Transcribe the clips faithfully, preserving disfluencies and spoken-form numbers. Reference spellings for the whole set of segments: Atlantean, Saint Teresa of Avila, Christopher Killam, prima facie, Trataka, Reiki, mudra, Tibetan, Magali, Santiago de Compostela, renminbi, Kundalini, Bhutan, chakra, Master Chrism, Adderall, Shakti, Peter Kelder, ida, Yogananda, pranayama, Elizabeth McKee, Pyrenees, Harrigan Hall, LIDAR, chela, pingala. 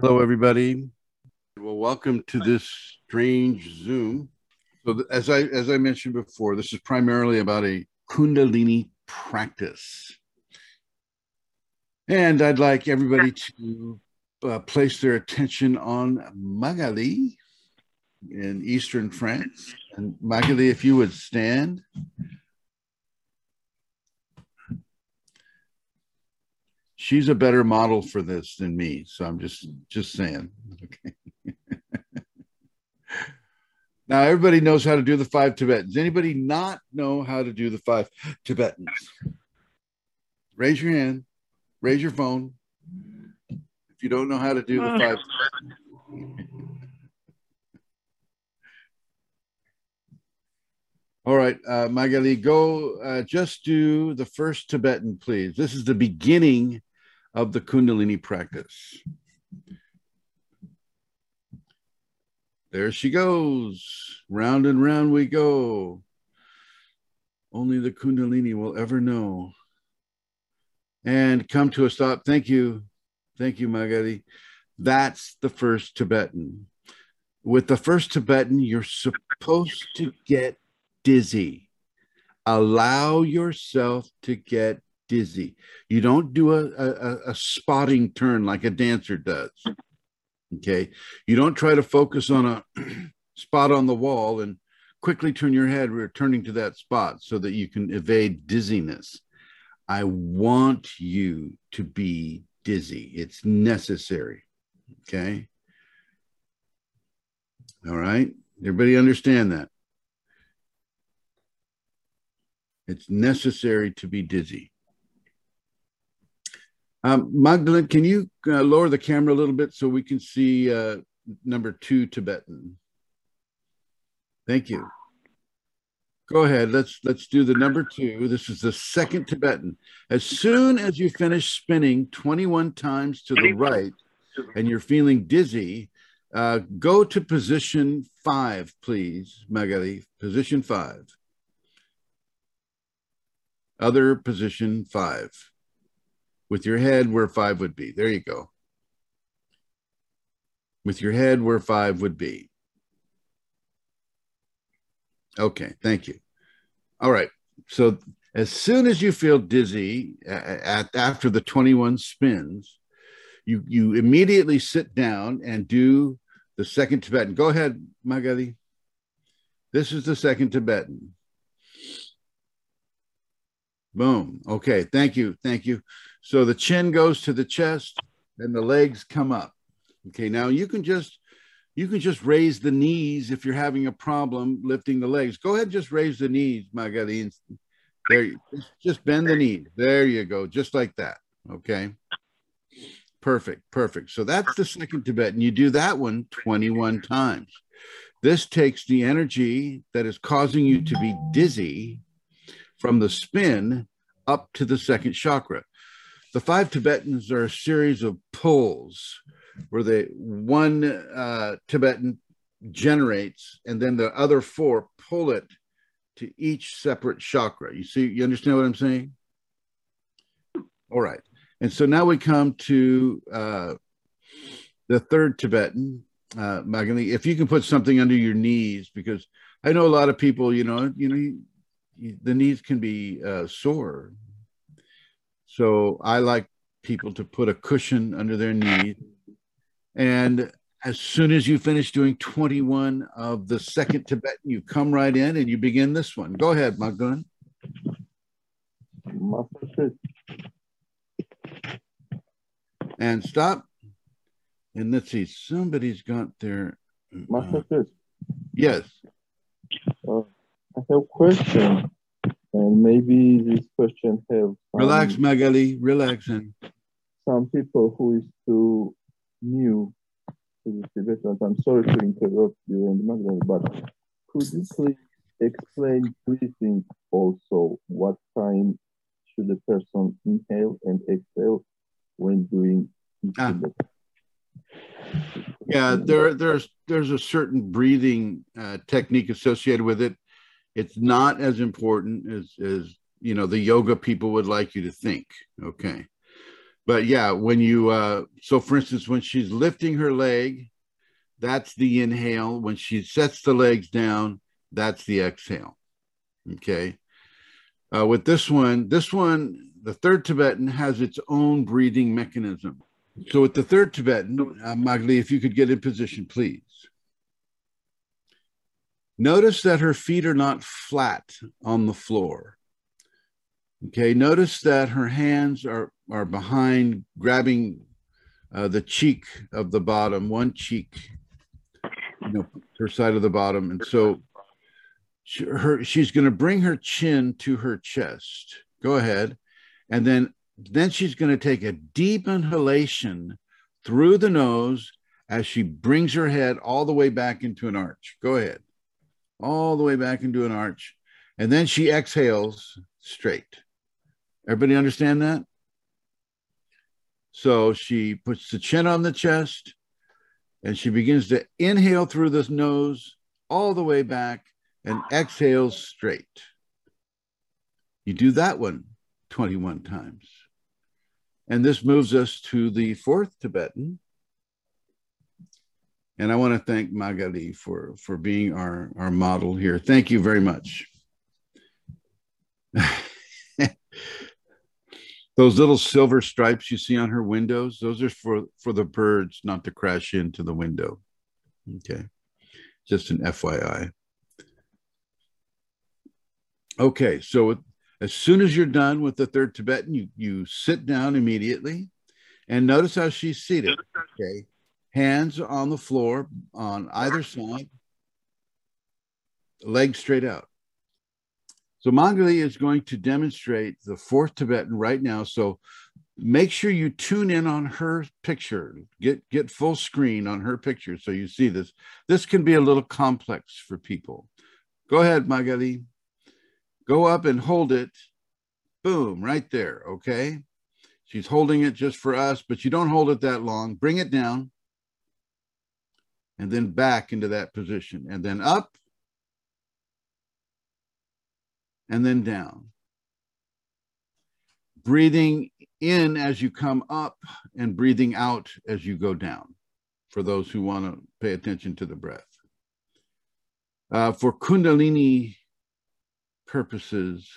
Hello, everybody. Well, welcome to this strange Zoom. So as I, as I mentioned before, this is primarily about a Kundalini practice. And I'd like everybody to uh, place their attention on Magali in Eastern France. And Magali, if you would stand. She's a better model for this than me, so I'm just just saying. Okay. Now everybody knows how to do the five Tibetans. Anybody not know how to do the five Tibetans? Raise your hand. Raise your phone. If you don't know how to do the five Tibetans. All right, uh, Magali, go uh, just do the first Tibetan, please. This is the beginning of the Kundalini practice. There she goes. Round and round we go. Only the Kundalini will ever know. And come to a stop. Thank you. Thank you, Magali. That's the first Tibetan. With the first Tibetan, you're supposed to get dizzy. Allow yourself to get dizzy. You don't do a, a, a spotting turn like a dancer does. Okay. You don't try to focus on a spot on the wall and quickly turn your head returning to that spot so that you can evade dizziness. I want you to be dizzy. It's necessary. Okay. All right. Everybody understand that? It's necessary to be dizzy. Um, Magdalene, can you uh, lower the camera a little bit so we can see uh, number two Tibetan? Thank you. Go ahead. Let's let's do the number two. This is the second Tibetan. As soon as you finish spinning twenty-one times to the right and you're feeling dizzy, uh, go to position five, please, Magali. Position five. Other position five, with your head where five would be. There you go. With your head where five would be. Okay, thank you. All right, so as soon as you feel dizzy at, after the twenty-one spins, you, you immediately sit down and do the second Tibetan. Go ahead, Magali. This is the second Tibetan. Boom. Okay. Thank you. Thank you. So the chin goes to the chest and the legs come up. Okay. Now you can just, you can just raise the knees if you're having a problem lifting the legs. Go ahead. And just raise the knees, Magali. There you, just bend the knees. There you go. Just like that. Okay. Perfect. Perfect. So that's the second Tibetan. You do that one twenty-one times. This takes the energy that is causing you to be dizzy from the spin up to the second chakra. The five Tibetans are a series of pulls where they one uh, Tibetan generates and then the other four pull it to each separate chakra. You see, you understand what I'm saying? All right. And so now we come to uh, the third Tibetan. Uh, Magali, if you can put something under your knees, because I know a lot of people, you know, you know, you, the knees can be uh, sore. So I like people to put a cushion under their knee. And as soon as you finish doing twenty-one of the second Tibetan, you come right in and you begin this one. Go ahead, Magdalene. And stop. And let's see, somebody's got their... Uh, yes. Oh. I have a question, and maybe this question have... Relax, Magali, relax. And some people who is too new to the Tibetans, I'm sorry to interrupt you, and Magali, but could you please explain breathing also? What time should a person inhale and exhale when doing ah. Yeah, there, there's, there's a certain breathing uh, technique associated with it. It's not as important as, as, you know, the yoga people would like you to think. Okay. But yeah, when you, uh, so for instance, when she's lifting her leg, that's the inhale. When she sets the legs down, that's the exhale. Okay. Uh, with this one, this one, the third Tibetan has its own breathing mechanism. So with the third Tibetan, uh, Magali, if you could get in position, please. Notice that her feet are not flat on the floor. Okay, notice that her hands are, are behind, grabbing uh, the cheek of the bottom, one cheek, you know, her side of the bottom. And so she, her, she's going to bring her chin to her chest. Go ahead. And then, then she's going to take a deep inhalation through the nose as she brings her head all the way back into an arch. Go ahead. All the way back into an arch. And then she exhales straight. Everybody understand that? So she puts the chin on the chest and she begins to inhale through the nose all the way back and exhales straight. You do that one twenty-one times. And this moves us to the fourth Tibetan. And I want to thank Magali for, for being our, our model here. Thank you very much. Those little silver stripes you see on her windows, those are for, for the birds not to crash into the window. Okay. Just an F Y I. Okay. So as soon as you're done with the third Tibetan, you, you sit down immediately and notice how she's seated. Okay. Hands on the floor on either side, legs straight out. So Magali is going to demonstrate the fourth Tibetan right now. So make sure you tune in on her picture. Get, get full screen on her picture so you see this. This can be a little complex for people. Go ahead, Magali. Go up and hold it. Boom, right there, okay? She's holding it just for us, but you don't hold it that long. Bring it down. And then back into that position, and then up, and then down. Breathing in as you come up and breathing out as you go down, for those who want to pay attention to the breath. Uh, for Kundalini purposes,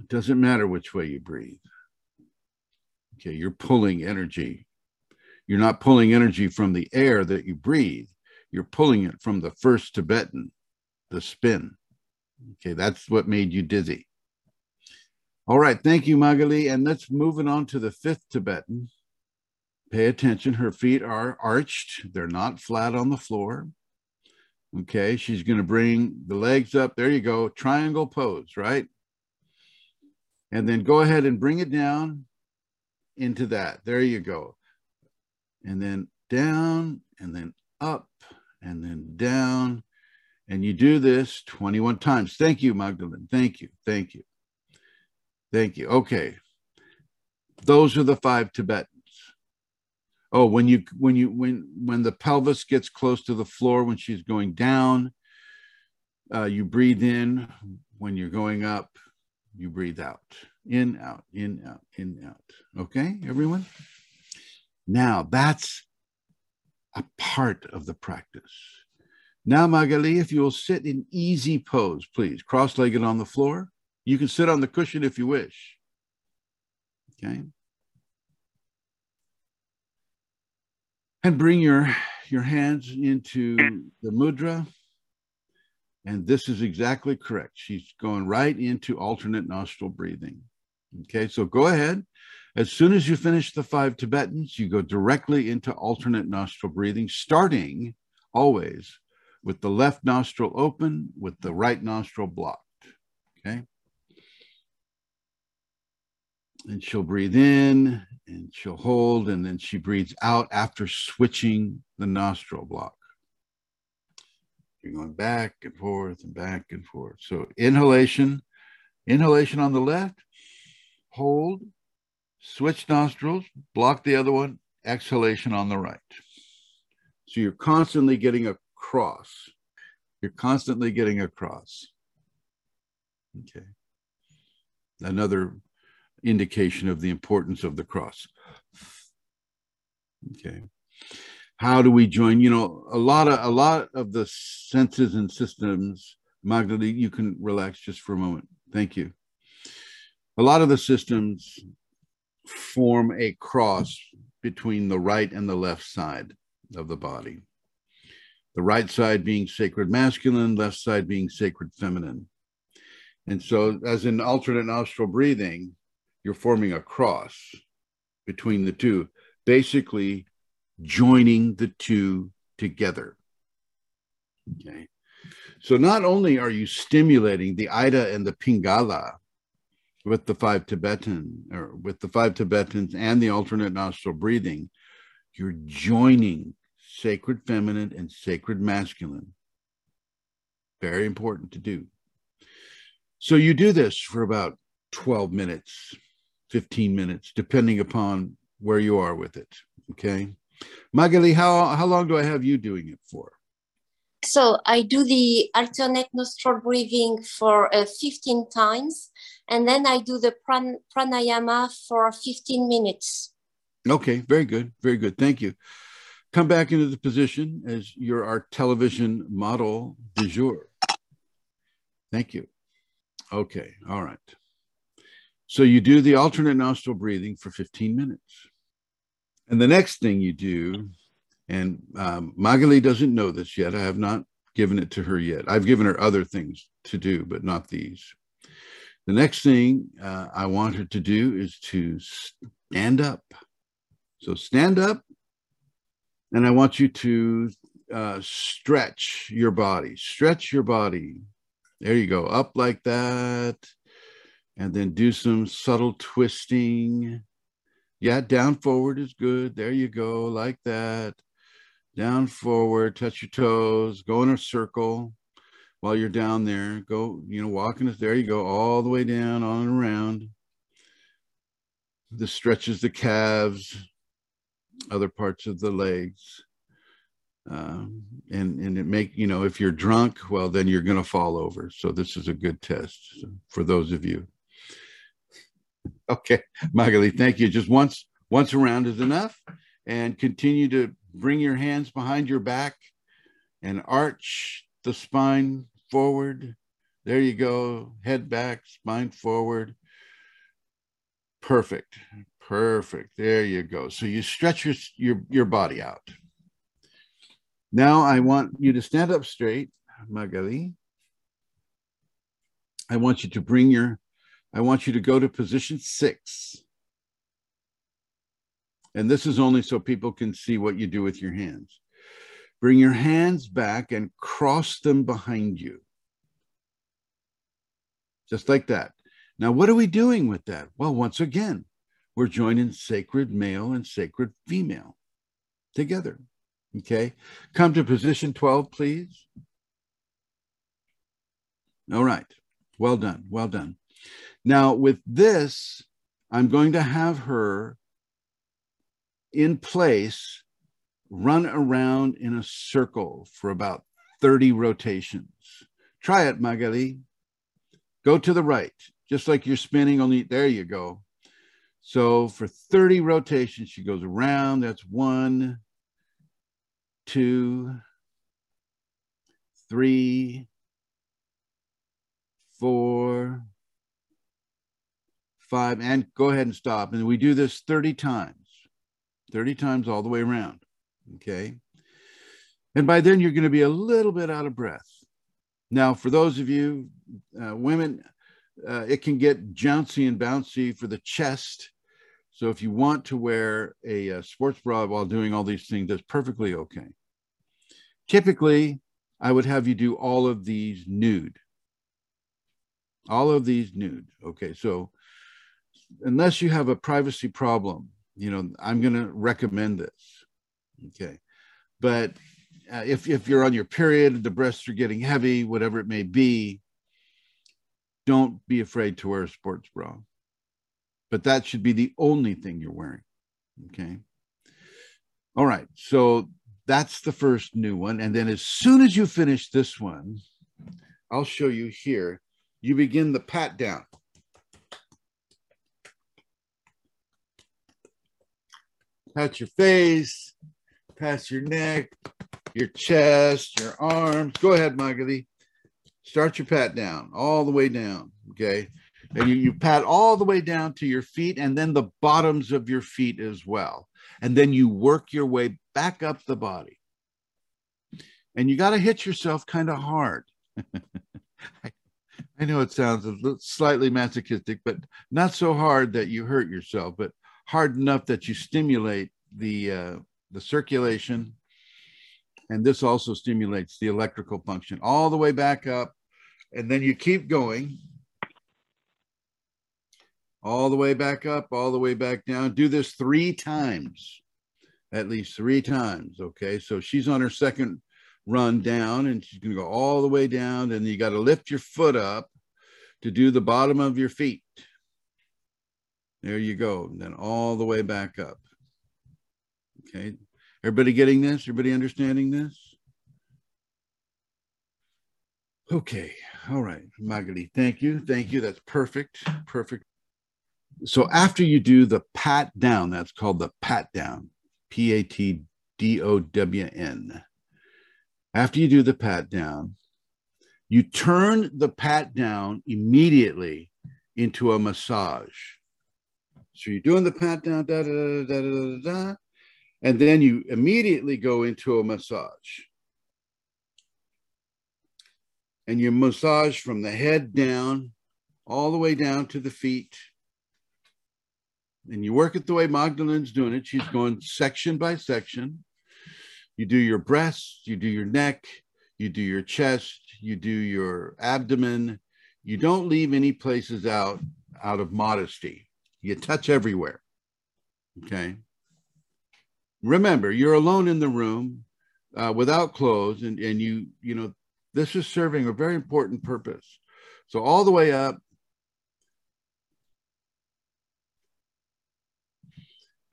it doesn't matter which way you breathe. Okay, you're pulling energy. You're not pulling energy from the air that you breathe. You're pulling it from the first Tibetan, the spin. Okay, that's what made you dizzy. All right, thank you, Magali. And let's move it on to the fifth Tibetan. Pay attention, her feet are arched. They're not flat on the floor. Okay, she's going to bring the legs up. There you go, triangle pose, right? And then go ahead and bring it down into that. There you go. And then down, and then up, and then down. And you do this twenty-one times. Thank you, Magdalene. Thank you, thank you, thank you. Okay, those are the five Tibetans. Oh, when you when you when when the pelvis gets close to the floor when she's going down, uh, you breathe in. When you're going up, you breathe out. In, out, in, out, in, out. Okay, everyone? Now, that's a part of the practice. Now, Magali, if you will sit in easy pose, please, cross-legged on the floor. You can sit on the cushion if you wish. Okay. And bring your, your hands into the mudra. And this is exactly correct. She's going right into alternate nostril breathing. Okay, so go ahead. As soon as you finish the five Tibetans, you go directly into alternate nostril breathing, starting always with the left nostril open, with the right nostril blocked, okay? And she'll breathe in, and she'll hold, and then she breathes out after switching the nostril block. You're going back and forth and back and forth. So inhalation, inhalation on the left, hold, switch nostrils, block the other one, exhalation on the right. So you're constantly getting across. You're constantly getting across. Okay. Another indication of the importance of the cross. Okay. How do we join? You know, a lot of a lot of the senses and systems, Magali, you can relax just for a moment. Thank you. A lot of the systems form a cross between the right and the left side of the body. The right side being sacred masculine, left side being sacred feminine. And so as in alternate nostril breathing, you're forming a cross between the two, basically joining the two together. Okay. So not only are you stimulating the ida and the pingala with the five Tibetan, or with the five Tibetans and the alternate nostril breathing, you're joining sacred feminine and sacred masculine. Very important to do. So you do this for about twelve minutes, fifteen minutes, depending upon where you are with it. Okay. Magali, how, how long do I have you doing it for? So I do the alternate nostril breathing for uh, fifteen times, and then I do the pran pranayama for fifteen minutes. Okay, very good, very good, thank you. Come back into the position as you're our television model du jour. Thank you. Okay, all right. So you do the alternate nostril breathing for fifteen minutes. And the next thing you do, and um, Magali doesn't know this yet. I have not given it to her yet. I've given her other things to do, but not these. The next thing uh, I want her to do is to stand up. So stand up, and I want you to uh, stretch your body. Stretch your body. There you go, up like that, and then do some subtle twisting. Yeah, down forward is good. There you go, like that. Down forward, touch your toes, go in a circle while you're down there. Go, you know, walking it. There you go, all the way down, on and around. This stretches the calves, other parts of the legs. Um, and, and it make, you know, if you're drunk, well, then you're going to fall over. So this is a good test for those of you. Okay, Magali, thank you. Just once, once around is enough, and continue to bring your hands behind your back and arch the spine forward. There you go. Head back, spine forward. Perfect. Perfect. There you go. So you stretch your, your, your body out. Now I want you to stand up straight, Magali. I want you to bring your, I want you to go to position six. And this is only so people can see what you do with your hands. Bring your hands back and cross them behind you. Just like that. Now, what are we doing with that? Well, once again, we're joining sacred male and sacred female together. Okay, come to position twelve, please. All right, well done, well done. Now with this, I'm going to have her in place, run around in a circle for about thirty rotations. Try it, Magali. Go to the right, just like you're spinning, only there you go. So for thirty rotations, she goes around. That's one, two, three, four, five, and go ahead and stop. And we do this thirty times, thirty times all the way around, okay? And by then you're going to be a little bit out of breath. Now, for those of you uh, women, uh, it can get jouncy and bouncy for the chest. So if you want to wear a, a sports bra while doing all these things, that's perfectly okay. Typically, I would have you do all of these nude. All of these nude, okay? So unless you have a privacy problem, you know, I'm going to recommend this, okay? But uh, if, if you're on your period, the breasts are getting heavy, whatever it may be, don't be afraid to wear a sports bra. But that should be the only thing you're wearing, okay? All right, so that's the first new one. And then as soon as you finish this one, I'll show you here, you begin the pat down. Pat your face, pat your neck, your chest, your arms. Go ahead, Magali. Start your pat down, all the way down, okay? And you, you pat all the way down to your feet and then the bottoms of your feet as well. And then you work your way back up the body. And you got to hit yourself kind of hard. I, I know it sounds a little slightly masochistic, but not so hard that you hurt yourself, but hard enough that you stimulate the, uh, the circulation. And this also stimulates the electrical function all the way back up. And then you keep going. All the way back up, all the way back down. Do this three times, at least three times, okay? So she's on her second run down and she's gonna go all the way down, and you gotta lift your foot up to do the bottom of your feet. There you go, and then all the way back up, okay? Everybody getting this? Everybody understanding this? Okay, all right, Magali, thank you, thank you, that's perfect, perfect. So after you do the pat down, that's called the pat down, P A T D O W N. After you do the pat down, you turn the pat down immediately into a massage. So you're doing the pat down, da, da, da, da, da, da, da, and then you immediately go into a massage. And you massage from the head down, all the way down to the feet. And you work it the way Magdalene's doing it. She's going section by section. You do your breasts, you do your neck, you do your chest, you do your abdomen. You don't leave any places out, out of modesty. You touch everywhere, okay? Remember, you're alone in the room uh, without clothes, and, and you, you know, this is serving a very important purpose. So all the way up,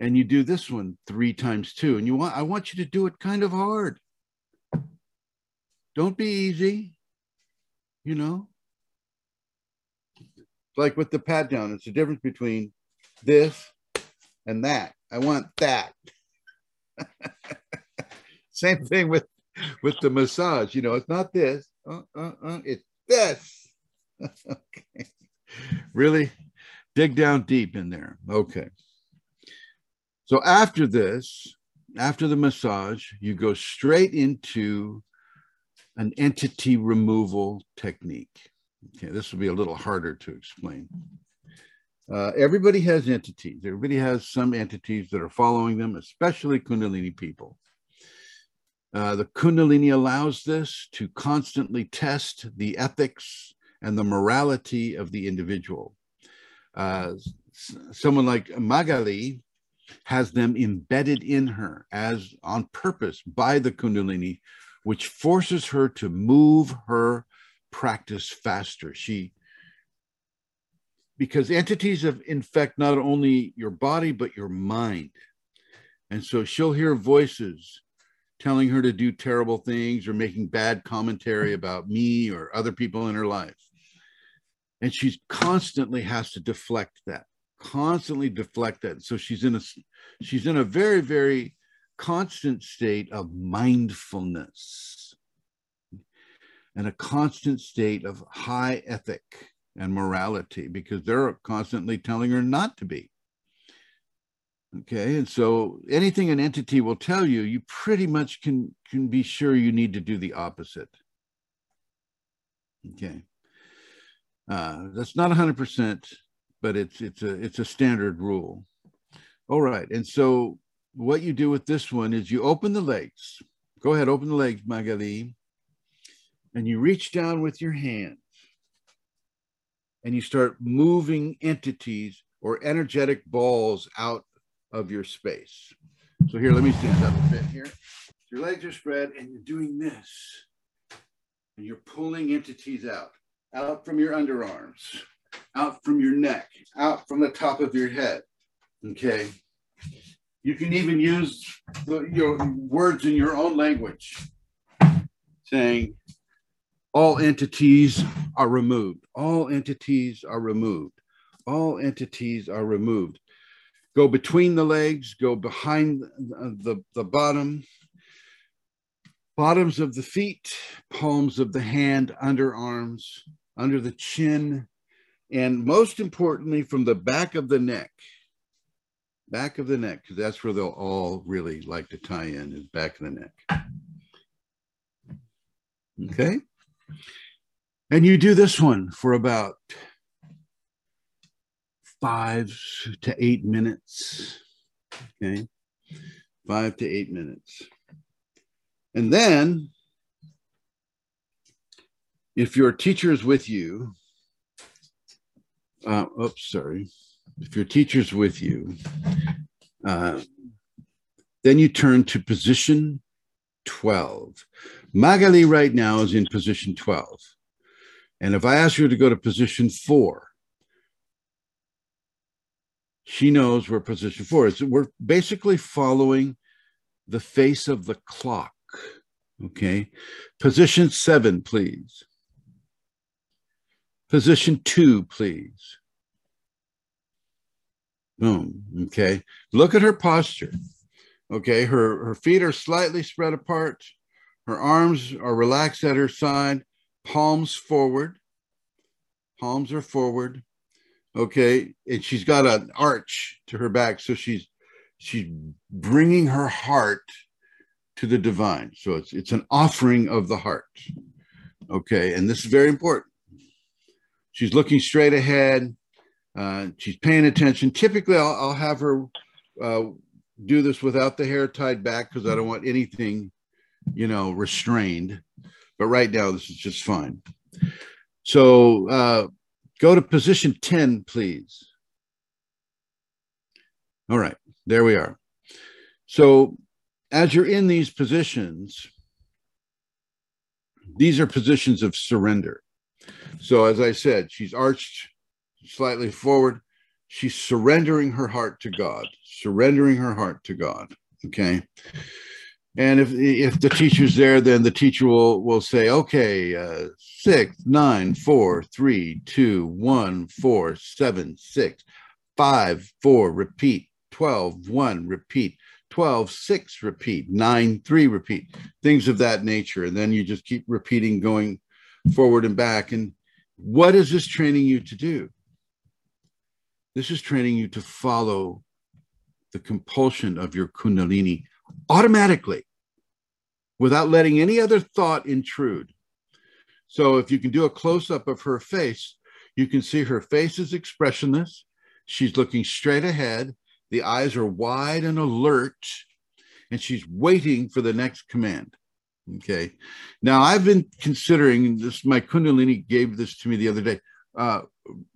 and you do this one three times too. And you want, I want you to do it kind of hard. Don't be easy, you know? Like with the pat down, it's the difference between this and that. I want that. Same thing with, with the massage, you know, it's not this, uh, uh, uh, it's this. Okay. Really dig down deep in there, okay. So after this, after the massage, you go straight into an entity removal technique. Okay, this will be a little harder to explain. Uh, everybody has entities. Everybody has some entities that are following them, especially Kundalini people. Uh, the Kundalini allows this to constantly test the ethics and the morality of the individual. Uh, someone like Magali has them embedded in her as on purpose by the Kundalini, which forces her to move her practice faster. She, because entities have infect not only your body, but your mind. And so she'll hear voices telling her to do terrible things or making bad commentary about me or other people in her life. And she constantly has to deflect that. Constantly deflect that. So she's in a she's in a very, very constant state of mindfulness and a constant state of high ethic and morality, because they're constantly telling her not to be. Okay, and so anything an entity will tell you, you pretty much can can be sure you need to do the opposite. Okay, uh, that's not one hundred percent. But it's, it's, a, it's a standard rule. All right, and so what you do with this one is you open the legs. Go ahead, open the legs, Magali. And you reach down with your hands. And you start moving entities or energetic balls out of your space. So here, let me stand up a bit here. Your legs are spread and you're doing this. And you're pulling entities out, out from your underarms, out from your neck, out from the top of your head, okay? You can even use the, your words in your own language, saying, all entities are removed, all entities are removed, all entities are removed. Go between the legs, go behind the, the bottom, bottoms of the feet, palms of the hand, underarms, under the chin, and most importantly, from the back of the neck, back of the neck, because that's where they'll all really like to tie in, is back of the neck. Okay? And you do this one for about five to eight minutes, okay? Five to eight minutes. And then, if your teacher's with you, uh, oops, sorry. If your teacher's with you, uh, then you turn to position twelve. Magali right now is in position twelve. And if I ask her to go to position four, she knows where position four is. We're basically following the face of the clock, okay? Position seven, please. Position two, please. Boom, okay? Look at her posture, okay? Her, her feet are slightly spread apart. Her arms are relaxed at her side. Palms forward, palms are forward, okay? And she's got an arch to her back, so she's she's bringing her heart to the divine. So it's it's an offering of the heart, okay? And this is very important. She's looking straight ahead. Uh, she's paying attention. Typically, I'll, I'll have her uh, do this without the hair tied back because I don't want anything, you know, restrained. But right now, this is just fine. So uh, go to position ten, please. All right, there we are. So as you're in these positions, these are positions of surrender. So as I said, she's arched slightly forward. She's surrendering her heart to God, surrendering her heart to God, okay? And if if the teacher's there, then the teacher will will say, okay, uh, six, nine, four, three, two, one, four, seven, six, five, four, repeat, twelve, one, repeat, twelve, six, repeat, nine, three, repeat, things of that nature. And then you just keep repeating, going forward and back. And what is this training you to do? This is training you to follow the compulsion of your Kundalini automatically, without letting any other thought intrude. So if you can do a close-up of her face, you can see her face is expressionless. She's looking straight ahead. The eyes are wide and alert, and she's waiting for the next command. Okay. Now, I've been considering this. My Kundalini gave this to me the other day. Uh,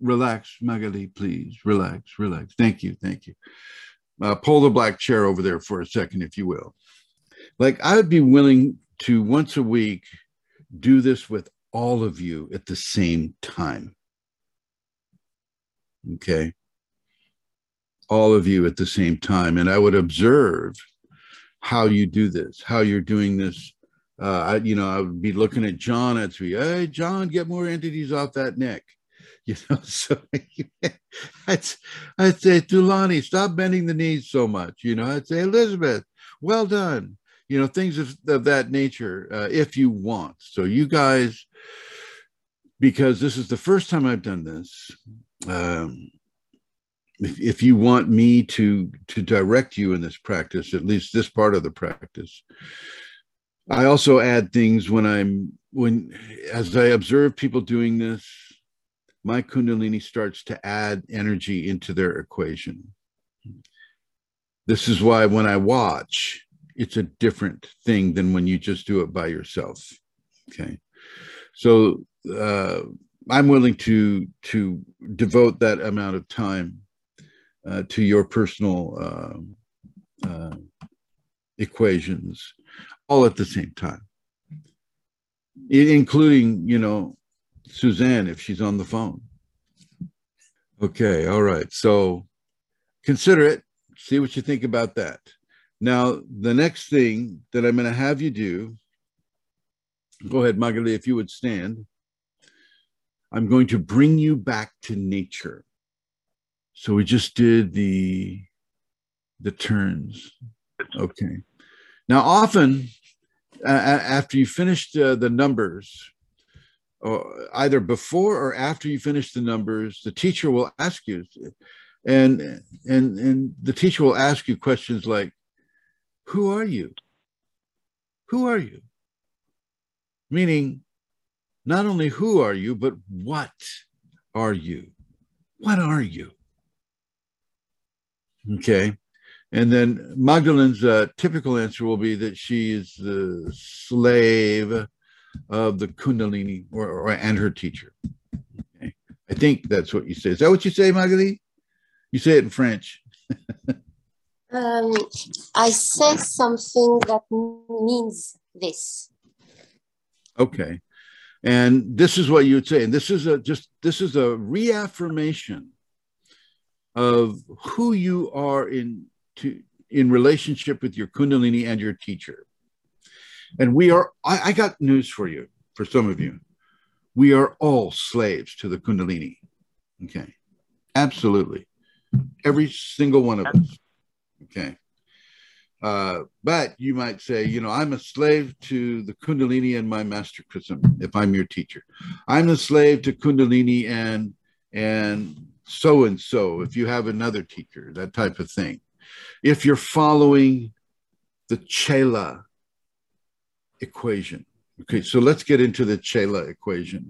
relax, Magali, please. Relax, relax. Thank you, thank you. Uh, pull the black chair over there for a second, if you will. Like, I would be willing to once a week do this with all of you at the same time. Okay. All of you at the same time. And I would observe how you do this, how you're doing this. Uh, I, you know, I would be looking at John at three. Hey, John, get more entities off that neck. You know, so I'd, I'd say, Tulani, stop bending the knees so much. You know, I'd say, Elizabeth, well done. You know, things of, of that nature, uh, if you want. So you guys, because this is the first time I've done this, um, if, if you want me to, to direct you in this practice, at least this part of the practice, I also add things when I'm, when, as I observe people doing this, my Kundalini starts to add energy into their equation. This is why when I watch, it's a different thing than when you just do it by yourself, okay? So uh, I'm willing to, to devote that amount of time uh, to your personal uh, uh, equations, all at the same time, it, including, you know, Suzanne, if she's on the phone. Okay, all right. So consider it. See what you think about that. Now, the next thing that I'm going to have you do, go ahead, Magali, if you would stand. I'm going to bring you back to nature. So we just did the the turns. Okay. Now, often uh, after you finished uh, the numbers, or either before or after you finish the numbers, the teacher will ask you, and and and the teacher will ask you questions like, "Who are you? Who are you?" Meaning, not only who are you, but what are you? What are you? Okay. And then Magdalene's uh, typical answer will be that she is the slave of the Kundalini or, or and her teacher. Okay. I think that's what you say. Is that what you say, Magali? You say it in French. um, I say something that means this. Okay. And this is what you would say. And this is a just this is a reaffirmation of who you are in to in relationship with your Kundalini and your teacher. And we are, I, I got news for you, for some of you. We are all slaves to the Kundalini. Okay. Absolutely. Every single one of us. Okay. Uh, but you might say, you know, I'm a slave to the Kundalini and my Master Chrism, if I'm your teacher. I'm a slave to Kundalini and and so-and-so, if you have another teacher, that type of thing. If you're following the chela equation. Okay, so let's get into the chela equation.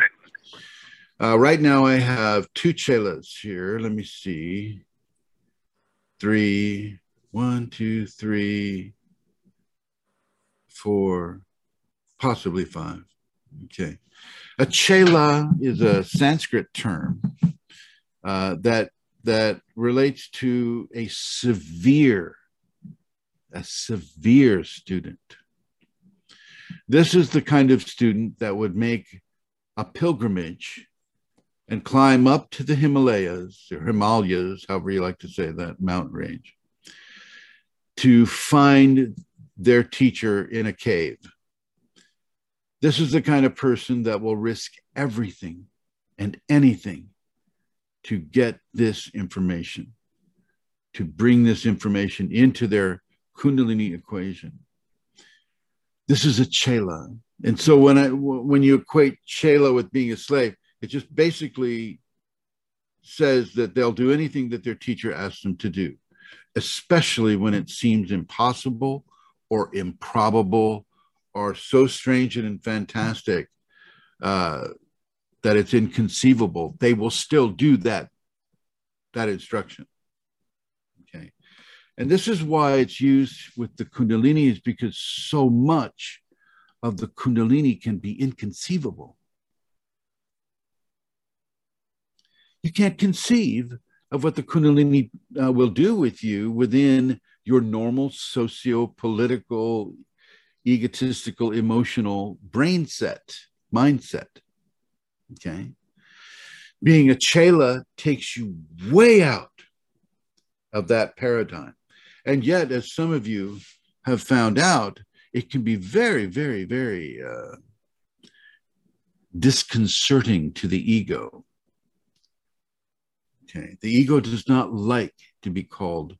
Uh, right now I have two chelas here. Let me see. Three, one, two, three, four, possibly five. Okay. A chela is a Sanskrit term uh, that that relates to a severe, a severe student. This is the kind of student that would make a pilgrimage and climb up to the Himalayas, or Himalayas, however you like to say that mountain range, to find their teacher in a cave. This is the kind of person that will risk everything and anything to get this information, to bring this information into their Kundalini equation. This is a chela. And so when I when you equate chela with being a slave, it just basically says that they'll do anything that their teacher asks them to do, especially when it seems impossible or improbable or so strange and fantastic uh, that it's inconceivable. They will still do that, that instruction. Okay. And this is why it's used with the Kundalini, is because so much of the Kundalini can be inconceivable. You can't conceive of what the Kundalini uh, will do with you within your normal socio-political, egotistical, emotional brain set, mindset. Okay. Being a chela takes you way out of that paradigm. And yet, as some of you have found out, it can be very, very, very uh, disconcerting to the ego. Okay. The ego does not like to be called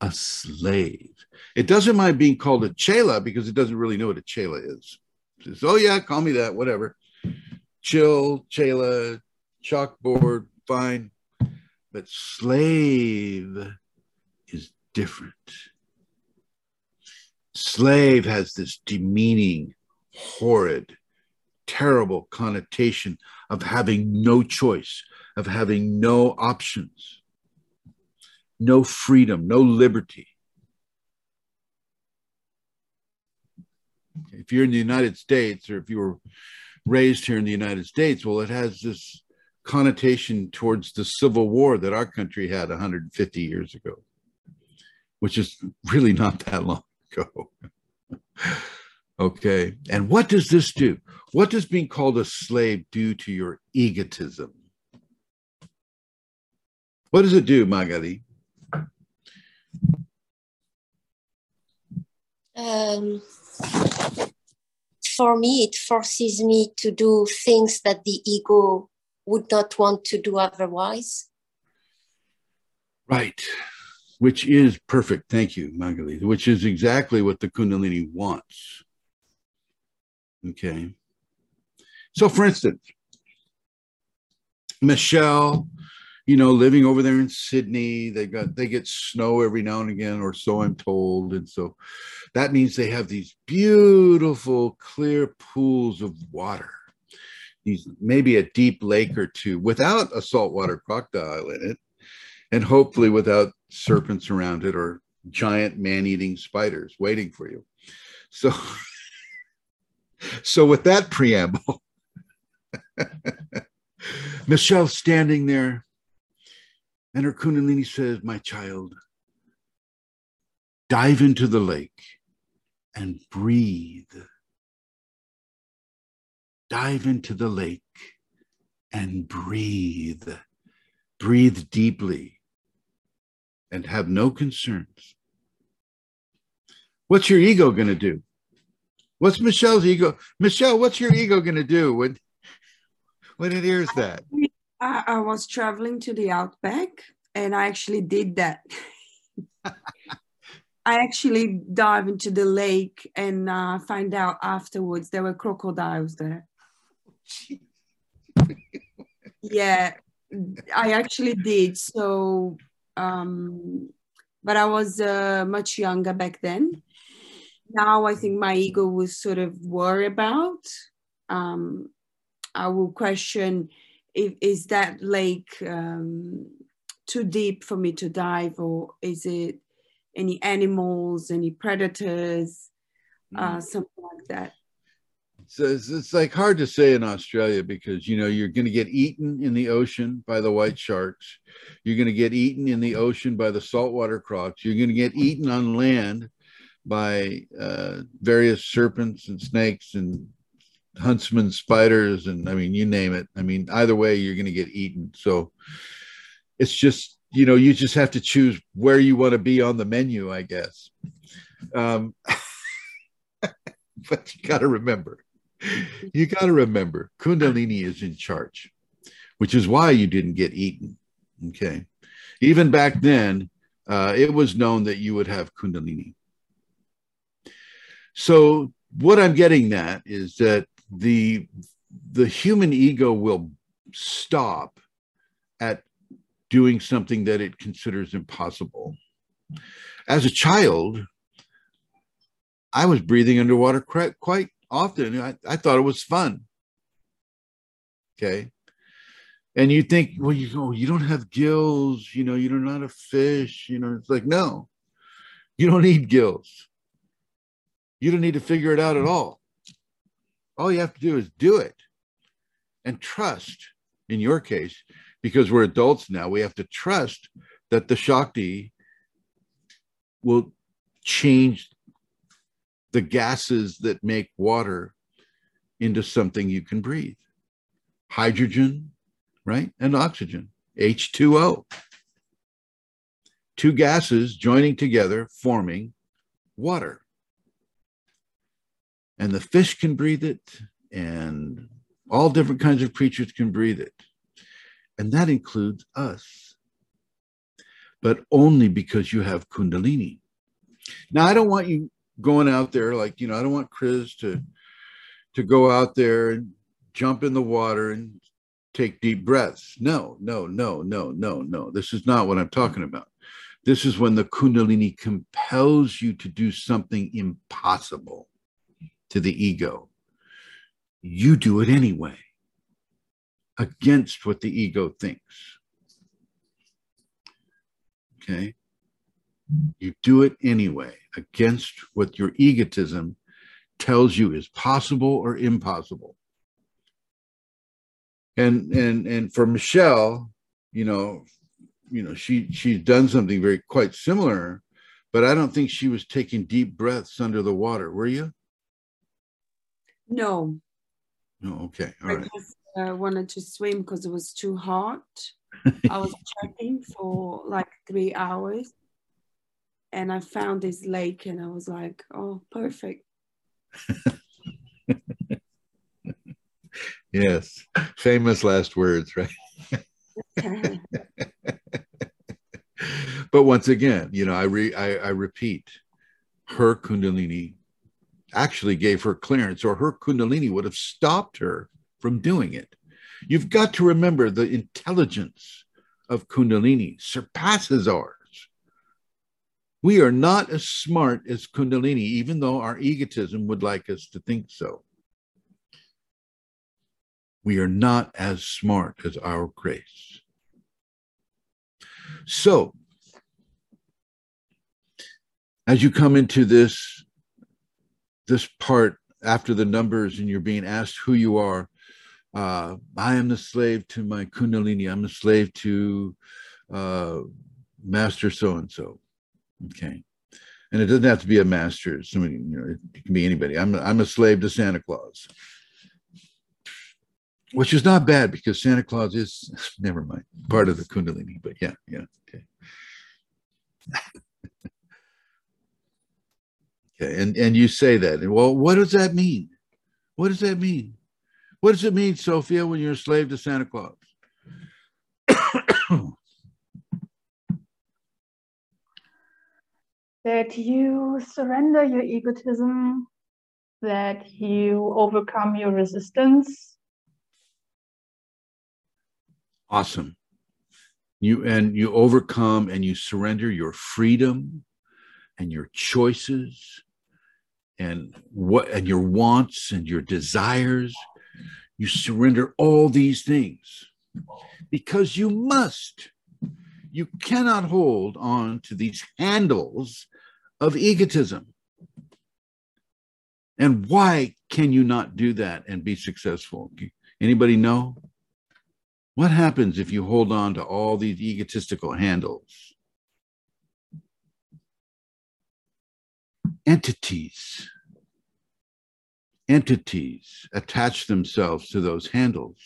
a slave. It doesn't mind being called a chela because it doesn't really know what a chela is. It says, oh yeah, call me that, whatever. Chill, chela, chalkboard, fine. But slave is different. Slave has this demeaning, horrid, terrible connotation of having no choice, of having no options, no freedom, no liberty. If you're in the United States, or if you were raised here in the United States, well, it has this connotation towards the Civil War that our country had one hundred fifty years ago, which is really not that long ago. Okay. And what does this do? What does being called a slave do to your egotism? What does it do, Magali? Um, for me, it forces me to do things that the ego would not want to do otherwise. Right. which is perfect. Thank you, Magali, which is exactly what the Kundalini wants. Okay. So for instance, Michelle, you know, living over there in Sydney, they got, they get snow every now and again, or so I'm told. And so that means they have these beautiful, clear pools of water. These, maybe a deep lake or two without a saltwater crocodile in it, and hopefully without serpents around it or giant man-eating spiders waiting for you. So, so with that preamble, Michelle's standing there, and her Kundalini says, my child, dive into the lake and breathe. Dive into the lake and breathe. Breathe deeply and have no concerns. What's your ego going to do? What's Michelle's ego? Michelle, what's your ego going to do when, when it hears that? I, I was traveling to the outback, and I actually did that. I actually dive into the lake and uh, find out afterwards there were crocodiles there. Yeah, I actually did. So, um, but I was uh, much younger back then. Now I think my ego was sort of worried about. Um, I will question, if, is that lake um, too deep for me to dive, or is it any animals, any predators, uh, mm. something like that. So it's, it's like hard to say in Australia, because, you know, you're going to get eaten in the ocean by the white sharks. You're going to get eaten in the ocean by the saltwater crocs. You're going to get eaten on land by uh, various serpents and snakes and huntsman spiders. And I mean, you name it. I mean, either way, you're going to get eaten. So it's just, you know, you just have to choose where you want to be on the menu, I guess. Um, but you got to remember, you got to remember, Kundalini is in charge, which is why you didn't get eaten. Okay. Even back then, uh, it was known that you would have Kundalini. So what I'm getting at is that the, the human ego will stop at doing something that it considers impossible. As a child, I was breathing underwater quite often. I, I thought it was fun. Okay. And you think, well, you go, oh, you don't have gills, you know, you're not a fish, you know, it's like, no, you don't need gills. You don't need to figure it out at all. All you have to do is do it and trust, in your case, because we're adults now, we have to trust that the Shakti will change the gases that make water into something you can breathe. Hydrogen, right? And oxygen, H two O. Two gases joining together, forming water. And the fish can breathe it, and all different kinds of creatures can breathe it. And that includes us, but only because you have Kundalini. Now, I don't want you going out there like, you know, I don't want Chris to, to go out there and jump in the water and take deep breaths. No, no, no, no, no, no. This is not what I'm talking about. This is when the Kundalini compels you to do something impossible to the ego. You do it anyway, against what the ego thinks. Okay? You do it anyway, against what your egotism tells you is possible or impossible. And and and for Michelle, you know, you know, she she's done something very quite similar, but I don't think she was taking deep breaths under the water, were you? No. No, okay. All right. I wanted to swim because it was too hot. I was trekking for like three hours and I found this lake and I was like, oh, perfect. Yes, famous last words, right? But once again, you know, I, re, I, I repeat, her Kundalini actually gave her clearance, or her Kundalini would have stopped her from doing it. You've got to remember the intelligence of Kundalini surpasses ours. We are not as smart as Kundalini, even though our egotism would like us to think so. We are not as smart as our grace. So, as you come into this, this part after the numbers and you're being asked who you are, uh, I am the slave to my Kundalini. I'm a slave to uh, Master so-and-so. Okay. And it doesn't have to be a master. Somebody, you know, it can be anybody. I'm a, I'm a slave to Santa Claus, which is not bad because Santa Claus is, never mind, part of the Kundalini, but yeah, yeah. Okay. Okay. And, and you say that, and well, what does that mean? What does that mean? What does it mean, Sophia, when you're a slave to Santa Claus? That you surrender your egotism, that you overcome your resistance. Awesome. You and you overcome and you surrender your freedom and your choices and what and your wants and your desires. You surrender all these things because you must. You cannot hold on to these handles of egotism. And why can you not do that and be successful? Anybody know? What happens if you hold on to all these egotistical handles? Entities. Entities attach themselves to those handles.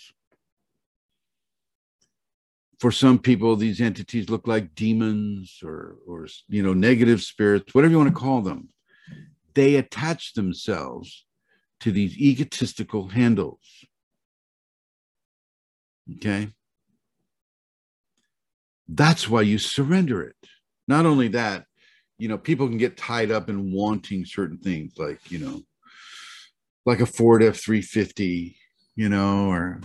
For some people, these entities look like demons or, or, you know, negative spirits, whatever you want to call them. They attach themselves to these egotistical handles. Okay? That's why you surrender it. Not only that, you know, people can get tied up in wanting certain things like, you know, like a Ford F three fifty, you know, or...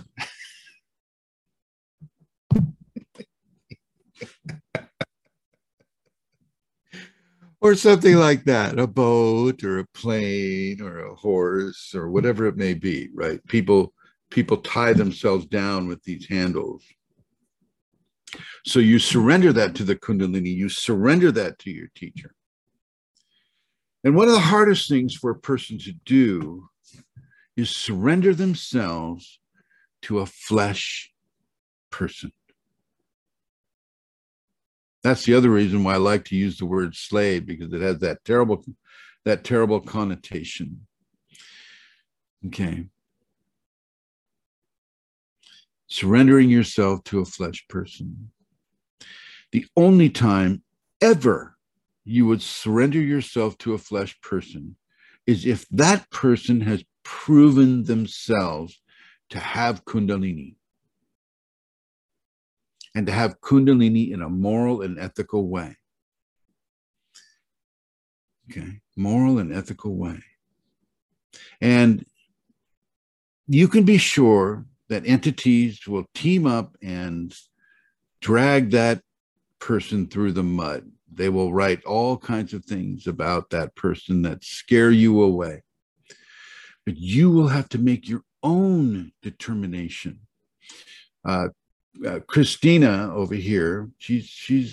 or something like that, a boat or a plane or a horse or whatever it may be, right? People, people tie themselves down with these handles. So you surrender that to the Kundalini, you surrender that to your teacher. And one of the hardest things for a person to do is surrender themselves to a flesh person. That's the other reason why I like to use the word slave, because it has that terrible, that terrible connotation. Okay. Surrendering yourself to a flesh person. The only time ever you would surrender yourself to a flesh person is if that person has proven themselves to have Kundalini. And to have Kundalini in a moral and ethical way. Okay, moral and ethical way. And you can be sure that entities will team up and drag that person through the mud. They will write all kinds of things about that person that scare you away. But you will have to make your own determination. Uh, Uh, Christina over here, she's she's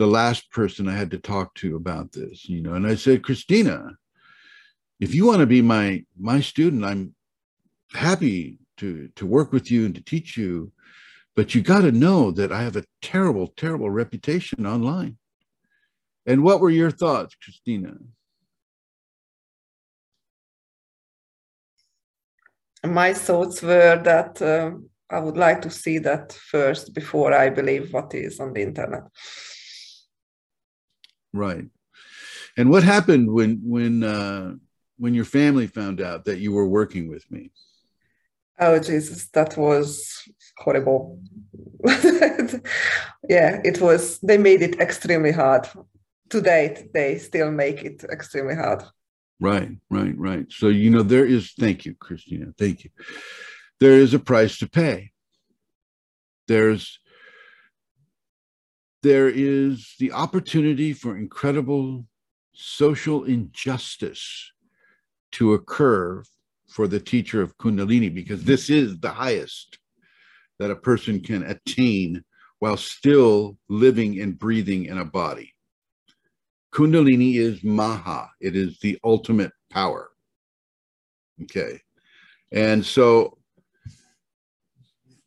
the last person I had to talk to about this, you know. And I said, Christina, if you want to be my my student, I'm happy to to work with you and to teach you, but you got to know that I have a terrible, terrible reputation online. And what were your thoughts, Christina? My thoughts were that. Uh... I would like to see that first before I believe what is on the internet. Right. And what happened when when uh, when your family found out that you were working with me? Oh, Jesus, that was horrible. yeah, it was, they made it extremely hard. To date, they still make it extremely hard. Right, right, right. So, you know, there is, thank you, Christina, thank you. There is a price to pay. There's, there is the opportunity for incredible social injustice to occur for the teacher of Kundalini, because this is the highest that a person can attain while still living and breathing in a body. Kundalini is Maha. It is the ultimate power. Okay. And so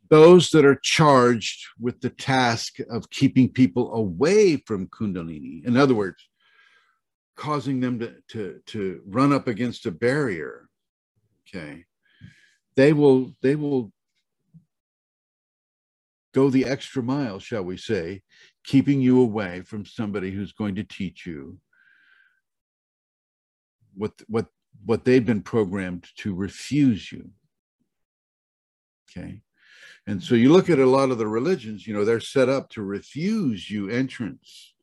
those that are charged with the task of keeping people away from Kundalini, in other words, causing them to, to, to run up against a barrier, okay, they will, they will go the extra mile, shall we say, keeping you away from somebody who's going to teach you what, what, what they've been programmed to refuse you, okay? And so you look at a lot of the religions, you know, they're set up to refuse you entrance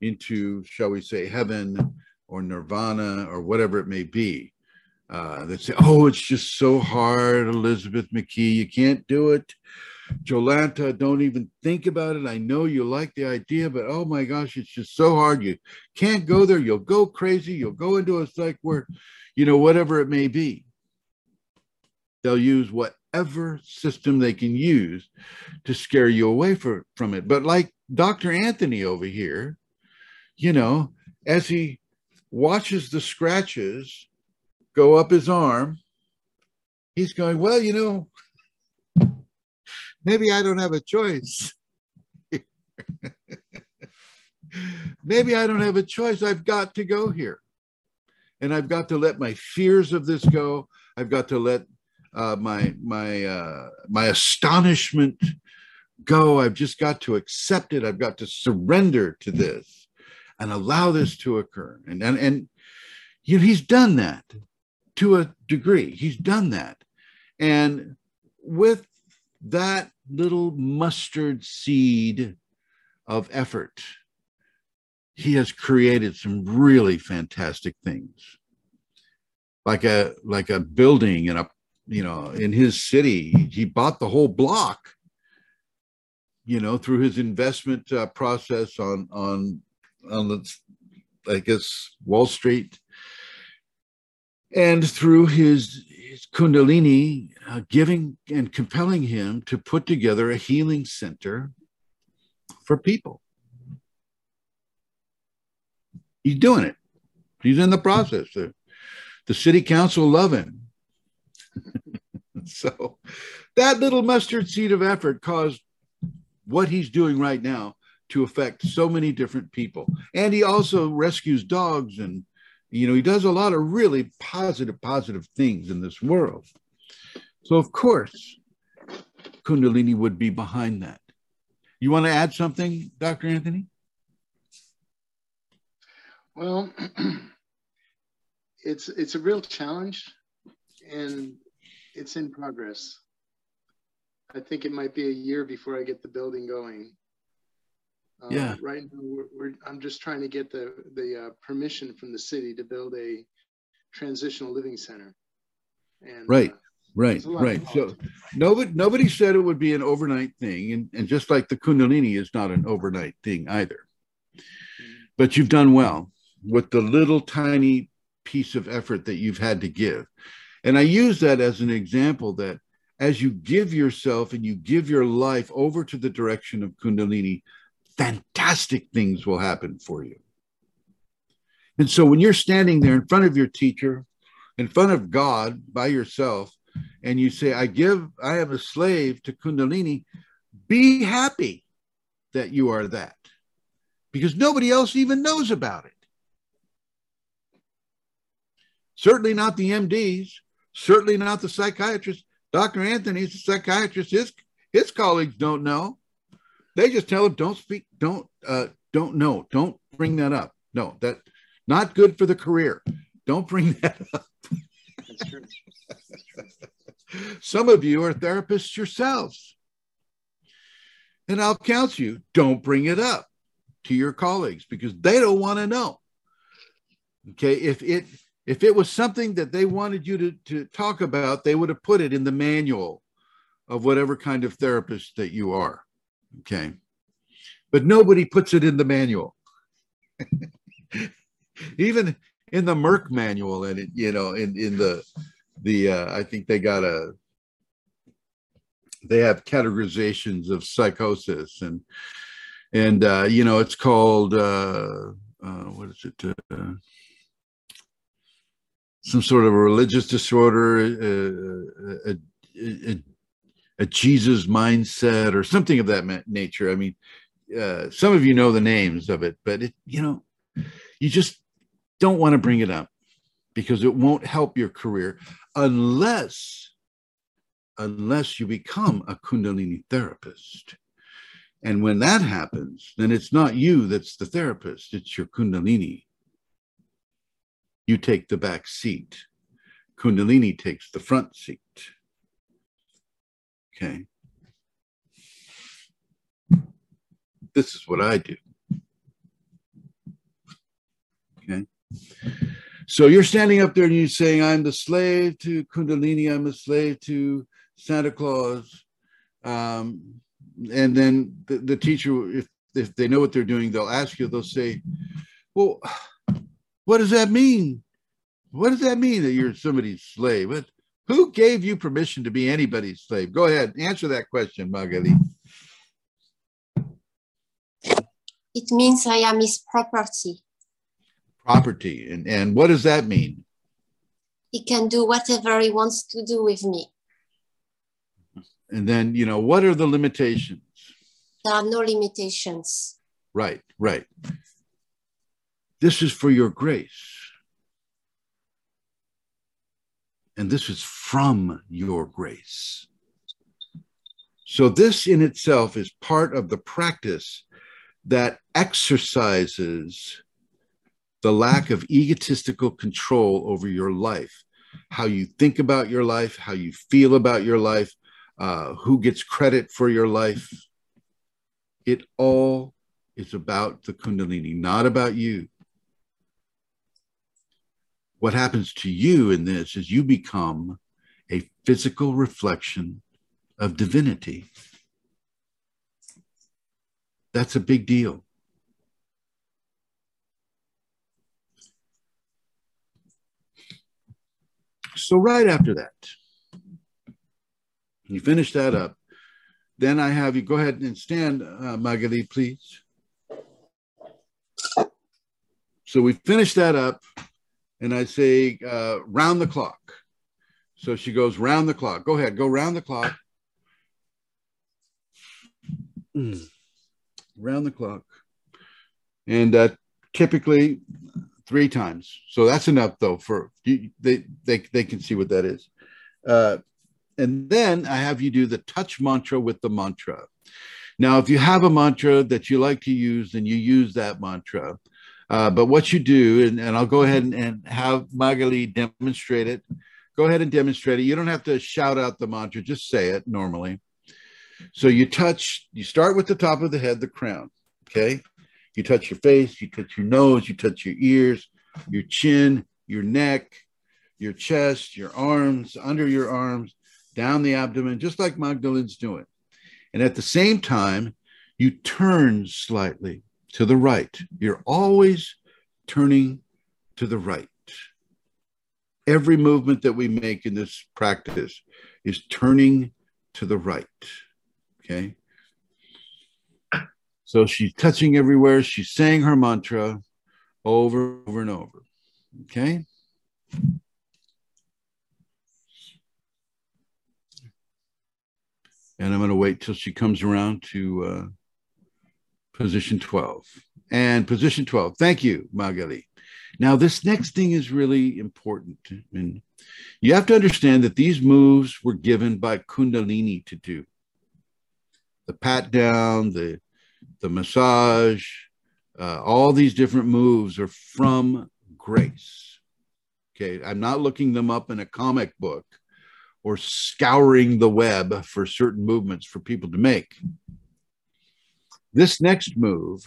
into, shall we say, heaven or nirvana or whatever it may be. Uh, they say, oh, it's just so hard, Elizabeth McKee, you can't do it. Jolanta, don't even think about it. I know you like the idea, but oh my gosh, it's just so hard. You can't go there. You'll go crazy. You'll go into a psych ward, you know, whatever it may be. They'll use whatever system they can use to scare you away for, from it. But like Doctor Anthony over here, you know, as he watches the scratches go up his arm, he's going, well, you know, maybe I don't have a choice. Maybe I don't have a choice. I've got to go here. And I've got to let my fears of this go. I've got to let uh, my, my, uh, my astonishment go. I've just got to accept it. I've got to surrender to this and allow this to occur. And, and, and you know, he's done that to a degree. He's done that. And with that little mustard seed of effort, he has created some really fantastic things, like a like a building in a you know in his city. He bought the whole block, you know, through his investment uh, process on on on the, I guess, Wall Street, and through his. Kundalini uh, giving and compelling him to put together a healing center for people. He's doing it. He's in the process. The, the city council love him. So that little mustard seed of effort caused what he's doing right now to affect so many different people. And he also rescues dogs and you know, he does a lot of really positive, positive things in this world. So, of course, Kundalini would be behind that. You want to add something, Doctor Anthony? Well, it's it's a real challenge, and it's in progress. I think it might be a year before I get the building going. Uh, yeah. Right now, we're, we're, I'm just trying to get the, the uh, permission from the city to build a transitional living center. And, right, uh, right, right. So nobody, nobody said it would be an overnight thing. And, and just like the Kundalini is not an overnight thing either. But you've done well with the little tiny piece of effort that you've had to give. And I use that as an example that as you give yourself and you give your life over to the direction of Kundalini, fantastic things will happen for you. And so when you're standing there in front of your teacher, in front of God by yourself, and you say, I give, I am a slave to Kundalini, be happy that you are that, because nobody else even knows about it. Certainly not the M Ds, certainly not the psychiatrists. Doctor Anthony's a psychiatrist. His, his colleagues don't know. They just tell them, don't speak, don't, uh, don't know, don't bring that up. No, that's not good for the career. Don't bring that up. That's true. That's true. Some of you are therapists yourselves. And I'll counsel you, don't bring it up to your colleagues because they don't want to know. Okay, if it if it was something that they wanted you to, to talk about, they would have put it in the manual of whatever kind of therapist that you are. Okay. But nobody puts it in the manual. Even in the Merck manual, and it, you know, in, in the the uh, I think they got a they have categorizations of psychosis, and and uh, you know, it's called uh, uh, what is it? Uh, some sort of a religious disorder, uh, a, a, a Jesus mindset, or something of that nature. I mean, uh, some of you know the names of it, but it, you know, you just don't want to bring it up because it won't help your career unless. unless you become a Kundalini therapist. And when that happens, then it's not you that's the therapist, it's your Kundalini. You take the back seat. Kundalini takes the front seat. Okay. This is what I do. Okay. So you're standing up there and you're saying, I'm the slave to Kundalini, I'm a slave to Santa Claus, um, and then the, the teacher, if, if they know what they're doing, they'll ask you, they'll say, well, what does that mean? What does that mean that you're somebody's slave? What, who gave you permission to be anybody's slave? Go ahead, answer that question, Magali. It means I am his property. Property, and, and what does that mean? He can do whatever he wants to do with me. And then, you know, what are the limitations? There are no limitations. Right, right. This is for your grace. And this is from your grace. So this in itself is part of the practice that exercises the lack of egotistical control over your life, how you think about your life, how you feel about your life, Uh, who gets credit for your life. It all is about the Kundalini, not about you. What happens to you in this is you become a physical reflection of divinity. That's a big deal. So right after that, you finish that up. Then I have you go ahead and stand, uh, Magali, please. So we finish that up, and I say, uh, round the clock. So she goes round the clock. Go ahead, go round the clock. Mm. Round the clock. And uh, typically three times. So that's enough, though, for they, they, they can see what that is. Uh, And then I have you do the touch mantra with the mantra. Now, if you have a mantra that you like to use, then you use that mantra. Uh, but what you do, and, and I'll go ahead and, and have Magali demonstrate it. Go ahead and demonstrate it. You don't have to shout out the mantra. Just say it normally. So you touch, you start with the top of the head, the crown, okay? You touch your face, you touch your nose, you touch your ears, your chin, your neck, your chest, your arms, under your arms, down the abdomen, just like Magdalene's doing. And at the same time, you turn slightly to the right. You're always turning to the right. Every movement that we make in this practice is turning to the right, okay? So she's touching everywhere. She's saying her mantra over, over and over, okay? And I'm going to wait till she comes around to uh, position twelve. And position twelve. Thank you, Magali. Now, this next thing is really important. And you have to understand that these moves were given by Kundalini to do. The pat down, the, the massage, uh, all these different moves are from grace. Okay, I'm not looking them up in a comic book or scouring the web for certain movements for people to make. This next move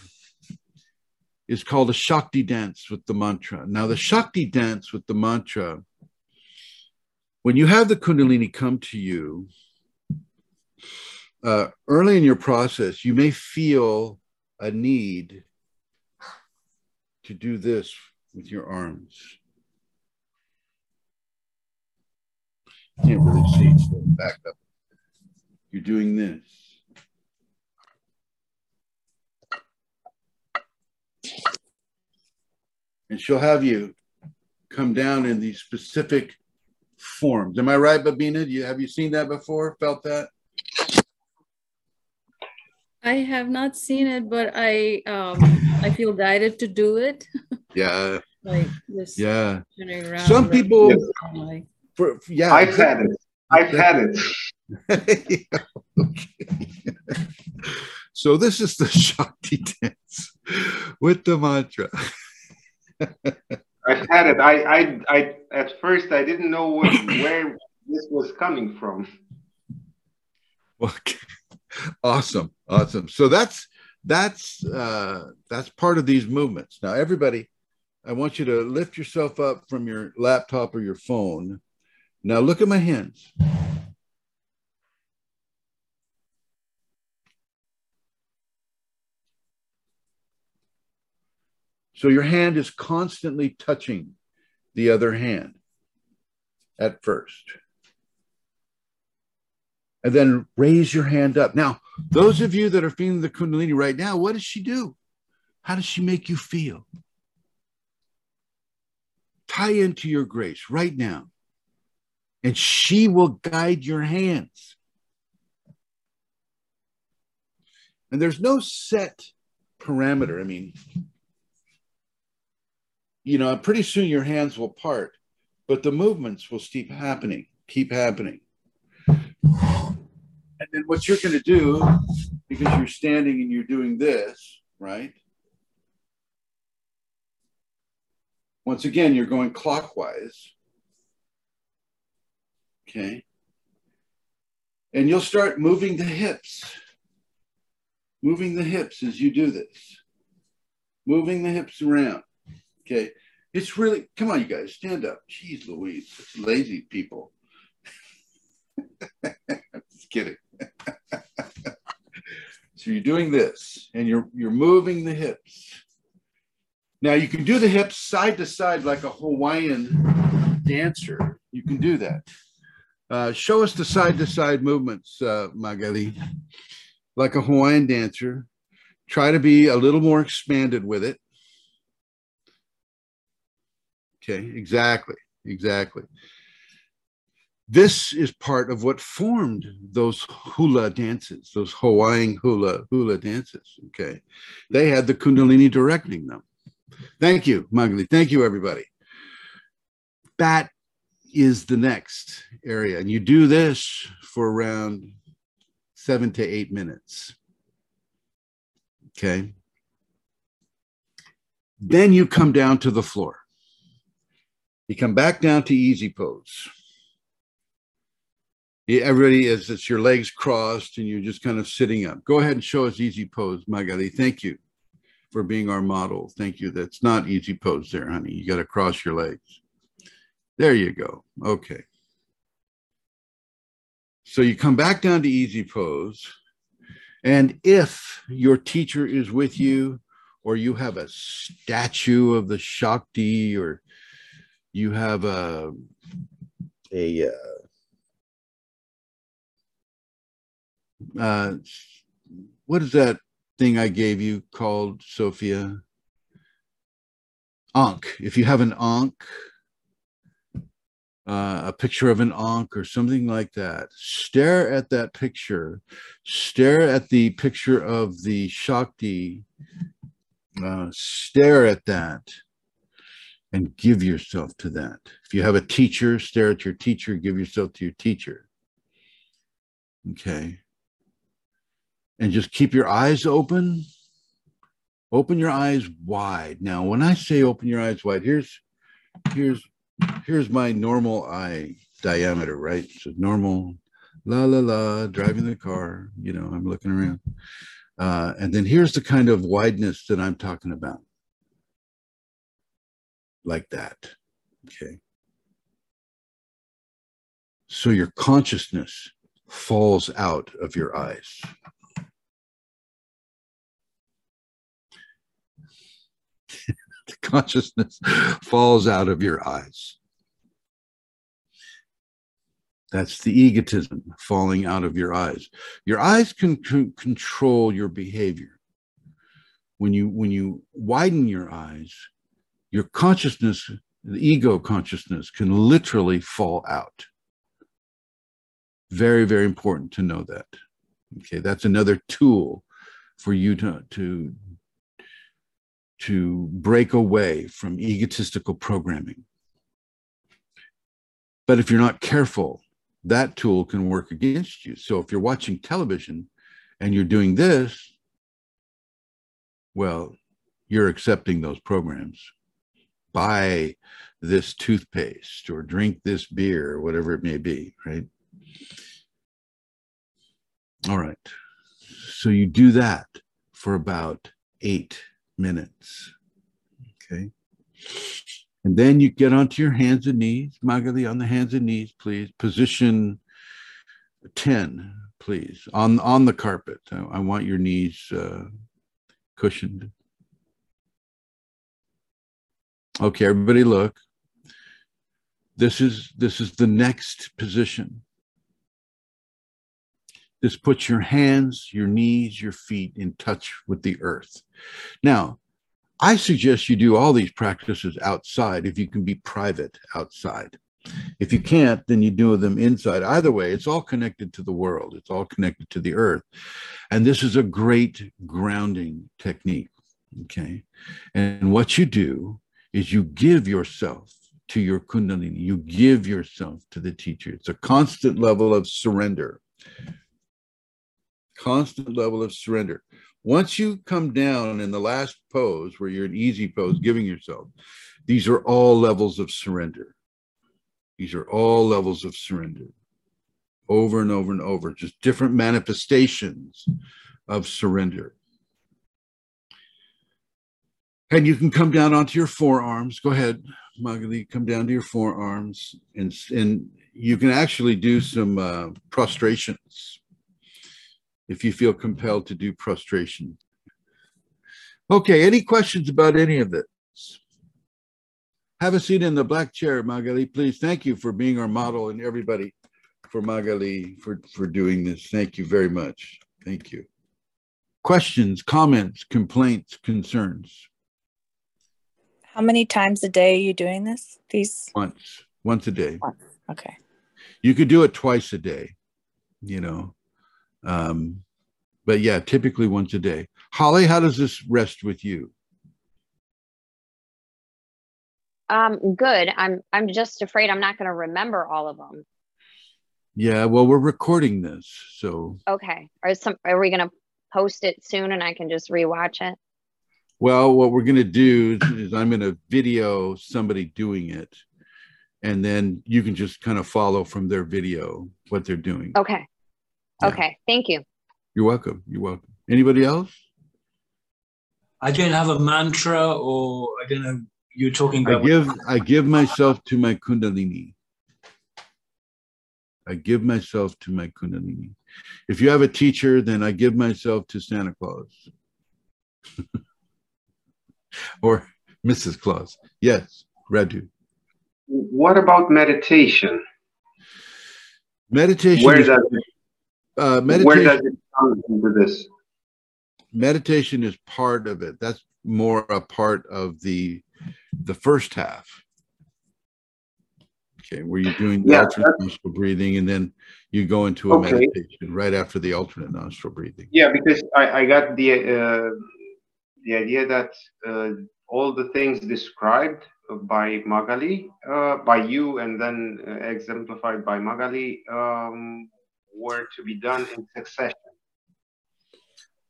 is called a Shakti dance with the mantra. Now, the Shakti dance with the mantra, when you have the Kundalini come to you, uh, early in your process, you may feel a need to do this with your arms. Can't really see, so back up. You're doing this. And she'll have you come down in these specific forms. Am I right, Babina? Do you, have you seen that before? Felt that? I have not seen it, but I um, I feel guided to do it. Yeah. Like this. Yeah. Some people. Like, for, for, yeah. I've had it. I've had it. Yeah, okay. So this is the Shakti dance with the mantra. I've had it. I, I, I, at first, I didn't know what, where this was coming from. Okay. Awesome. Awesome. So that's, that's, uh, that's part of these movements. Now, everybody, I want you to lift yourself up from your laptop or your phone. Now, look at my hands. So your hand is constantly touching the other hand at first. And then raise your hand up. Now, those of you that are feeling the Kundalini right now, what does she do? How does she make you feel? Tie into your grace right now. And she will guide your hands. And there's no set parameter. I mean, you know, pretty soon your hands will part, but the movements will keep happening, keep happening. And then what you're going to do, because you're standing and you're doing this, right? Once again, you're going clockwise. Okay. And you'll start moving the hips. Moving the hips as you do this. Moving the hips around. Okay. It's really, come on, you guys, stand up. Jeez Louise, it's lazy people. I'm just kidding. So you're doing this and you're you're moving the hips. Now you can do the hips side to side like a Hawaiian dancer. You can do that. Uh, show us the side to side movements, uh, Magali. Like a Hawaiian dancer. Try to be a little more expanded with it. Okay, exactly, exactly. This is part of what formed those hula dances, those Hawaiian hula hula dances, okay? They had the Kundalini directing them. Thank you, Magali. Thank you, everybody. That is the next area. And you do this for around seven to eight minutes, okay? Then you come down to the floor. You come back down to easy pose. Everybody is, it's your legs crossed and you're just kind of sitting up. Go ahead and show us easy pose, Magali. Thank you for being our model. Thank you. That's not easy pose there, honey. You got to cross your legs. There you go. Okay. So you come back down to easy pose. And if your teacher is with you or you have a statue of the Shakti or you have a, a uh, uh, what is that thing I gave you called, Sophia? Ankh. If you have an ankh, uh, a picture of an ankh or something like that, stare at that picture. Stare at the picture of the Shakti. Uh, stare at that. And give yourself to that. If you have a teacher, stare at your teacher, give yourself to your teacher. Okay. And just keep your eyes open. Open your eyes wide. Now, when I say open your eyes wide, here's here's here's my normal eye diameter, right? So normal, la la la, driving the car, you know, I'm looking around. Uh, and then here's the kind of wideness that I'm talking about. Like that. Okay. So your consciousness falls out of your eyes. The consciousness falls out of your eyes. That's the egotism falling out of your eyes. Your eyes can c- control your behavior. When you, when you widen your eyes, your consciousness, the ego consciousness, can literally fall out. Very, very important to know that. Okay, that's another tool for you to, to, to break away from egotistical programming. But if you're not careful, that tool can work against you. So if you're watching television and you're doing this, well, you're accepting those programs. Buy this toothpaste or drink this beer or whatever it may be, right? All right. So you do that for about eight minutes, okay? And then you get onto your hands and knees. Magali, on the hands and knees, please. Position ten, please. On, on the carpet. I, I want your knees uh, cushioned. Okay, everybody look. This is, this is the next position. This puts your hands, your knees, your feet in touch with the earth. Now, I suggest you do all these practices outside if you can be private outside. If you can't, then you do them inside. Either way, it's all connected to the world. It's all connected to the earth. And this is a great grounding technique, okay? And what you do is you give yourself to your Kundalini. You give yourself to the teacher. It's a constant level of surrender. Constant level of surrender. Once you come down in the last pose, where you're in easy pose, giving yourself, these are all levels of surrender. These are all levels of surrender. Over and over and over, just different manifestations of surrender. And you can come down onto your forearms. Go ahead, Magali, come down to your forearms. And, and you can actually do some uh, prostrations. If you feel compelled to do prostration. Okay, any questions about any of this? Have a seat in the black chair, Magali, please. Thank you for being our model, and everybody for Magali for, for doing this. Thank you very much. Thank you. Questions, comments, complaints, concerns? How many times a day are you doing this? These Once, once a day. Once. Okay. You could do it twice a day, you know. Um, but yeah, typically once a day. Holly, how does this rest with you? Um, good. I'm, I'm just afraid I'm not going to remember all of them. Yeah. Well, we're recording this, so. Okay. Are some, are we going to post it soon and I can just rewatch it? Well, what we're going to do is, is I'm going to video somebody doing it, and then you can just kind of follow from their video what they're doing. Okay. Yeah. Okay, thank you. You're welcome. You're welcome. Anybody else? I don't have a mantra, or I don't know. You're talking about. I give. I give myself to my Kundalini. I give myself to my Kundalini. If you have a teacher, then I give myself to Santa Claus, or Missus Claus. Yes, Radu. What about meditation? Meditation. Where is that? Uh, meditation, Where does it come into this? Meditation is part of it. That's more a part of the the first half. Okay, where you're doing the yeah, alternate nostril breathing, and then you go into a okay. meditation right after the alternate nostril breathing. Yeah, because I, I got the uh, the idea that uh, all the things described by Magali, uh, by you, and then uh, exemplified by Magali. Um, were to be done in succession?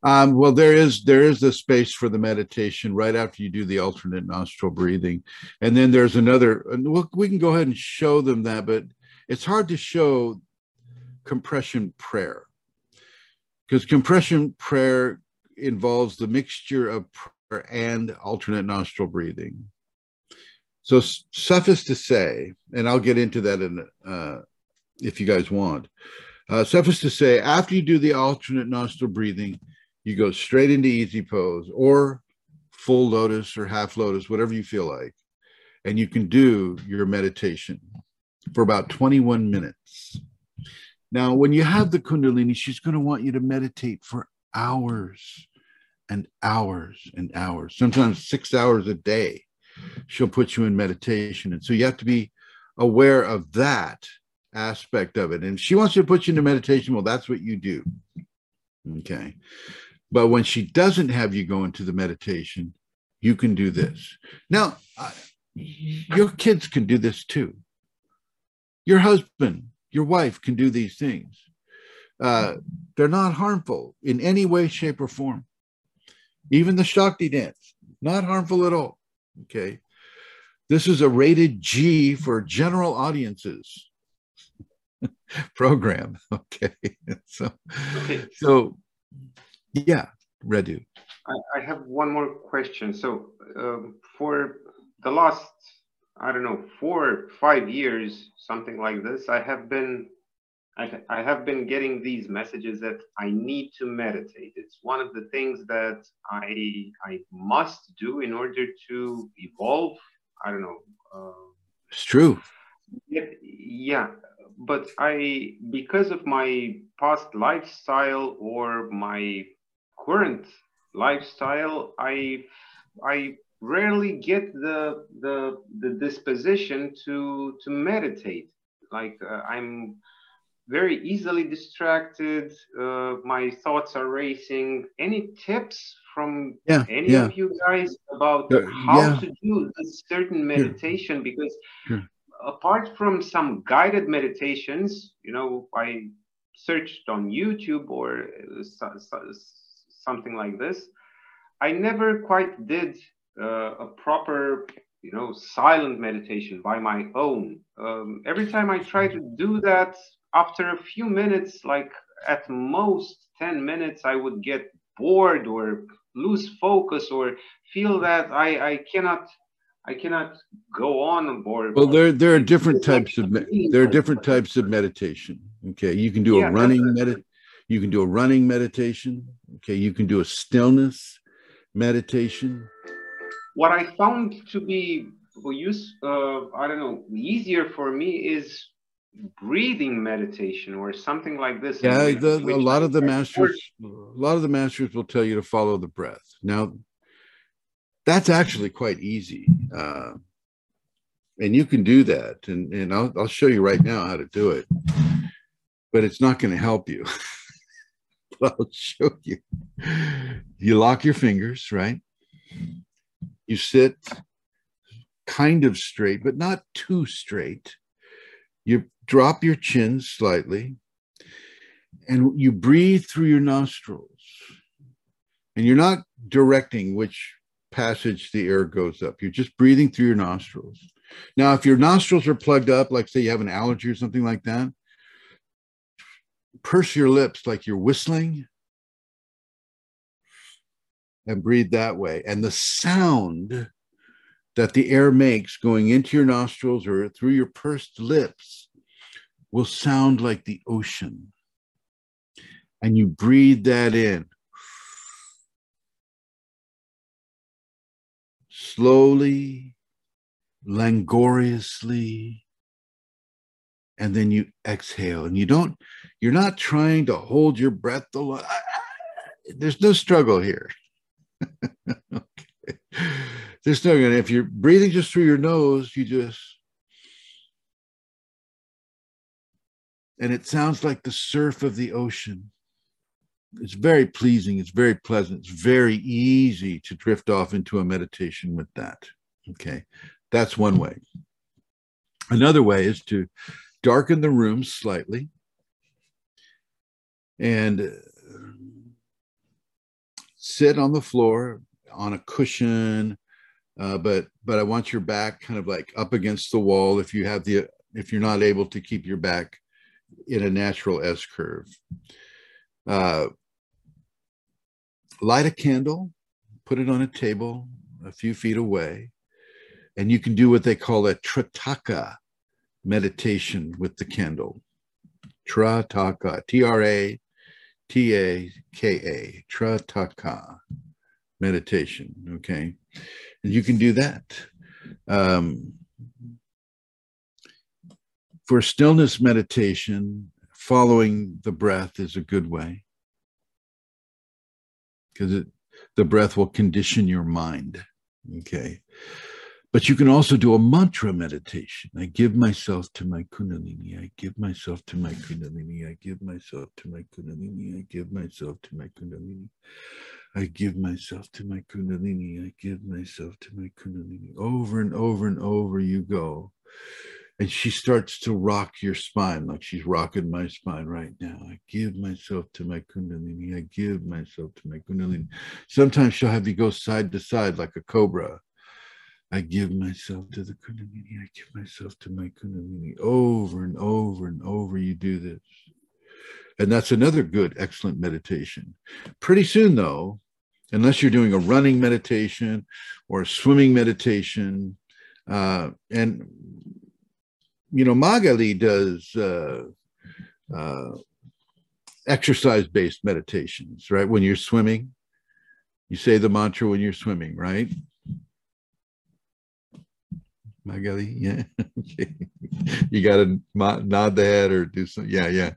Um, well, there is there is the space for the meditation right after you do the alternate nostril breathing. And then there's another, and we'll, we can go ahead and show them that, but it's hard to show compression prayer, because compression prayer involves the mixture of prayer and alternate nostril breathing. So suffice to say, and I'll get into that in, uh, if you guys want, uh, suffice to say, after you do the alternate nostril breathing, you go straight into easy pose or full lotus or half lotus, whatever you feel like, and you can do your meditation for about twenty-one minutes. Now, when you have the Kundalini, she's going to want you to meditate for hours and hours and hours, sometimes six hours a day. She'll put you in meditation. And so you have to be aware of that aspect of it. And if she wants you to put you into meditation, well, that's what you do. Okay. But when she doesn't have you go into the meditation, you can do this. Now, I, your kids can do this too. Your husband, your wife can do these things. Uh, they're not harmful in any way, shape, or form. Even the Shakti dance, not harmful at all. Okay, this is a rated G for general audiences program. Okay, so, okay. so yeah, Radu. I, I have one more question. So um, for the last, I don't know, four, five years, something like this, I have been, I, I have been getting these messages that I need to meditate. It's one of the things that I I must do in order to evolve. I don't know. Uh, it's true. Yeah, but I, because of my past lifestyle or my current lifestyle, I I rarely get the the the disposition to to meditate. Like uh, I'm. very easily distracted. Uh, my thoughts are racing. Any tips from yeah, any yeah. of you guys about uh, how yeah. to do a certain meditation? Sure. Because sure. apart from some guided meditations, you know, I searched on YouTube or so, so, something like this, I never quite did uh, a proper, you know, silent meditation by my own. Um, every time I try to do that, after a few minutes, like at most ten minutes, I would get bored or lose focus or feel that I, I cannot I cannot go on board. Well, there there are different types of there are different types of meditation. Okay, you can do yeah, a running medit you can do a running meditation. Okay, you can do a stillness meditation. What I found to be use uh, I don't know easier for me is breathing meditation or something like this. Yeah, the, a lot of the masters, a lot of the masters will tell you to follow the breath. Now, that's actually quite easy, uh, and you can do that. And and I'll I'll show you right now how to do it, but it's not going to help you. But I'll show you. You lock your fingers, right? You sit kind of straight, but not too straight. You drop your chin slightly and you breathe through your nostrils, and you're not directing which passage the air goes up. You're just breathing through your nostrils. Now, if your nostrils are plugged up, like say you have an allergy or something like that, purse your lips like you're whistling and breathe that way. And the sound that the air makes going into your nostrils or through your pursed lips will sound like the ocean. And you breathe that in. Slowly, langoriously, and then you exhale. And you don't, you're not trying to hold your breath alone. There's no struggle here. Okay. There's no going to, if you're breathing just through your nose, you just, and it sounds like the surf of the ocean. It's very pleasing. It's very pleasant. It's very easy to drift off into a meditation with that. Okay. That's one way. Another way is to darken the room slightly and sit on the floor on a cushion. Uh, but but I want your back kind of like up against the wall if you have the if you're not able to keep your back in a natural S curve. Uh, light a candle, put it on a table a few feet away, and you can do what they call a Trataka meditation with the candle. Trataka, T R A T A K A, Trataka meditation, okay? And you can do that. Um, for stillness meditation, following the breath is a good way, because the breath will condition your mind, okay? But you can also do a mantra meditation. I give myself to my Kundalini. I give myself to my Kundalini. I give myself to my Kundalini. I give myself to my Kundalini. I give myself to my Kundalini. I give myself to my Kundalini. Over and over and over you go. And she starts to rock your spine, like she's rocking my spine right now. I give myself to my Kundalini. I give myself to my Kundalini. Sometimes she'll have you go side to side like a cobra. I give myself to the Kundalini. I give myself to my Kundalini. Over and over and over you do this. And that's another good, excellent meditation. Pretty soon though, unless you're doing a running meditation or a swimming meditation, uh, and you know, Magali does uh, uh, exercise-based meditations, right? When you're swimming, you say the mantra when you're swimming, right? Magali, yeah, okay. You got to nod the head or do something, yeah, yeah.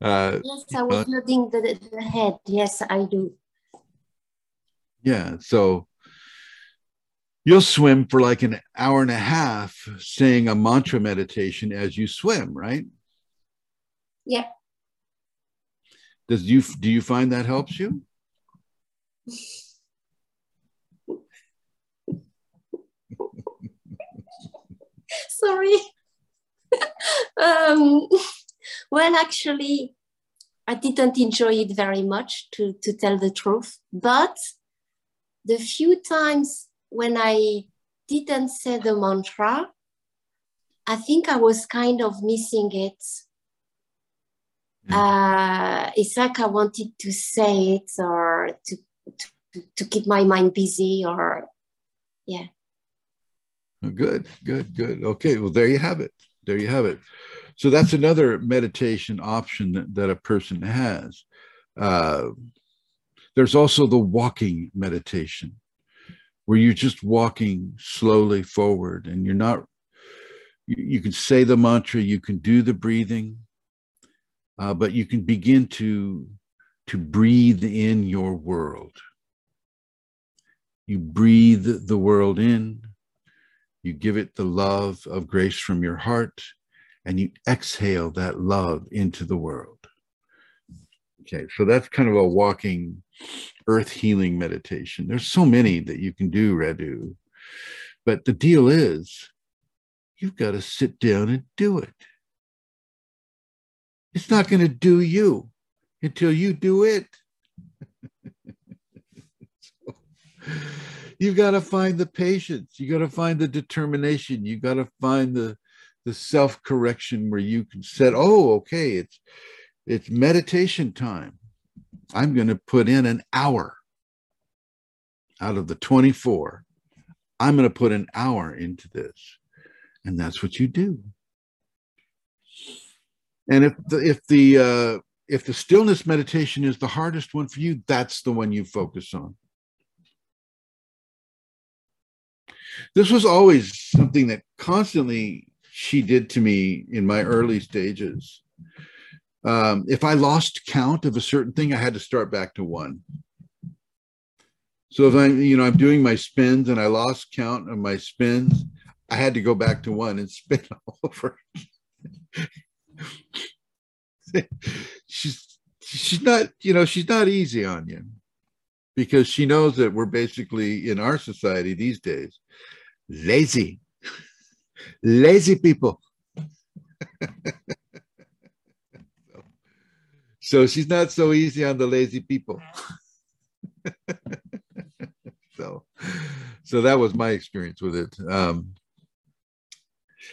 Uh, yes, I was nodding the, the head, yes, I do. Yeah, so you'll swim for like an hour and a half saying a mantra meditation as you swim, right? Yeah. Does you, do you find that helps you? Sorry. um, well, actually, I didn't enjoy it very much, to, to tell the truth. But the few times when I didn't say the mantra, I think I was kind of missing it. Mm. Uh, it's like I wanted to say it or to, to, to keep my mind busy or, yeah. Good, good, good. Okay, well, there you have it. There you have it. So that's another meditation option that, that a person has. Uh, there's also the walking meditation, where you're just walking slowly forward and you're not, you, you can say the mantra, you can do the breathing, uh, but you can begin to, to breathe in your world. You breathe the world in. You give it the love of grace from your heart, and you exhale that love into the world. Okay, so that's kind of a walking earth healing meditation. There's so many that you can do, Radu. But the deal is, you've got to sit down and do it. It's not going to do you until you do it. So, you've got to find the patience. You got to find the determination. You got to find the the self-correction where you can set, oh, okay, it's it's meditation time. I'm going to put in an hour out of the twenty-four. I'm going to put an hour into this, and that's what you do. And if the, if the uh, if the stillness meditation is the hardest one for you, that's the one you focus on. This was always something that constantly she did to me in my early stages. Um, if I lost count of a certain thing, I had to start back to one. So if I'm, you know, I'm doing my spins and I lost count of my spins, I had to go back to one and spin all over. she's, she's not, you know, she's not easy on you. Because she knows that we're basically, in our society these days, lazy, lazy people. So she's not so easy on the lazy people. so, so that was my experience with it. Um,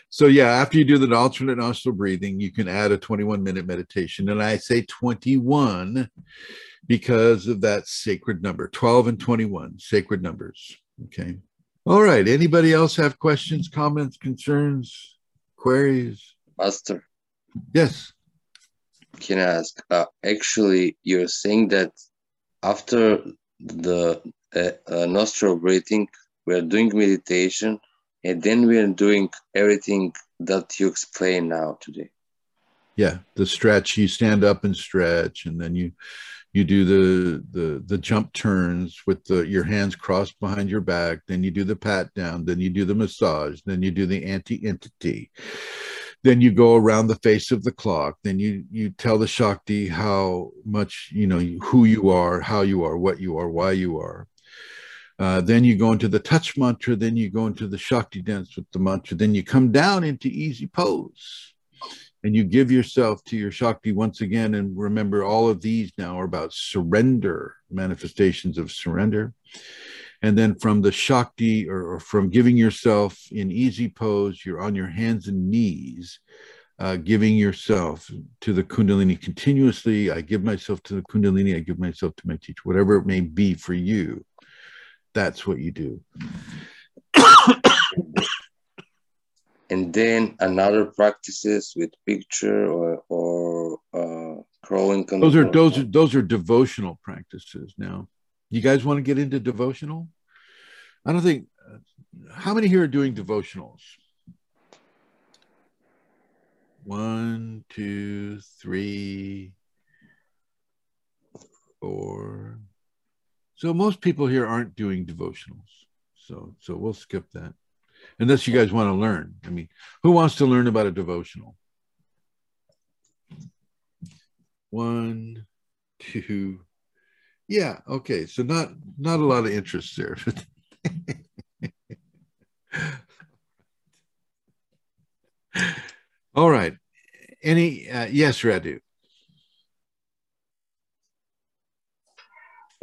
so yeah, after you do the alternate nostril breathing, you can add a twenty-one minute meditation. And I say twenty-one because of that sacred number, twelve and twenty-one, sacred numbers. Okay. All right. Anybody else have questions, comments, concerns, queries? Master. Yes. Can I ask? Uh, actually, you're saying that after the uh, uh, nostril breathing, we're doing meditation, and then we're doing everything that you explain now today. Yeah, the stretch. You stand up and stretch, and then you you do the the the jump turns with the, your hands crossed behind your back. Then you do the pat down. Then you do the massage. Then you do the anti-entity. Then you go around the face of the clock. Then you you tell the Shakti how much you know, who you are, how you are, what you are, why you are. Uh, then you go into the touch mantra. Then you go into the Shakti dance with the mantra. Then you come down into easy pose. And you give yourself to your Shakti once again. And remember, all of these now are about surrender, manifestations of surrender. And then from the Shakti, or, or from giving yourself in easy pose, you're on your hands and knees, uh, giving yourself to the Kundalini continuously. I give myself to the Kundalini. I give myself to my teacher, whatever it may be for you. That's what you do. And then another practices with picture or, or uh, crawling. Those are, those, are, those are devotional practices now. You guys want to get into devotional? I don't think, uh, how many here are doing devotionals? One, two, three, four. So most people here aren't doing devotionals. So, so we'll skip that. Unless you guys want to learn. I mean, who wants to learn about a devotional? One, two. Yeah, okay. So not not a lot of interest there. All right. Any uh, yes, Radu.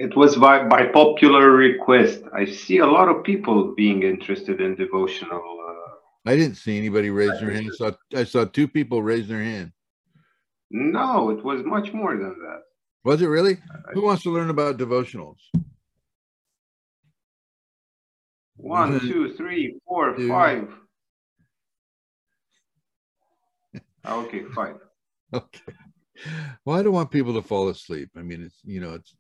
It was by, by popular request. I see a lot of people being interested in devotional. Uh, I didn't see anybody raise their hand. I saw, I saw two people raise their hand. No, it was much more than that. Was it really? I, Who wants to learn about devotionals? One, mm-hmm. two, three, four, two. five. Okay, five. Okay. Well, I don't want people to fall asleep. I mean, it's, you know, it's,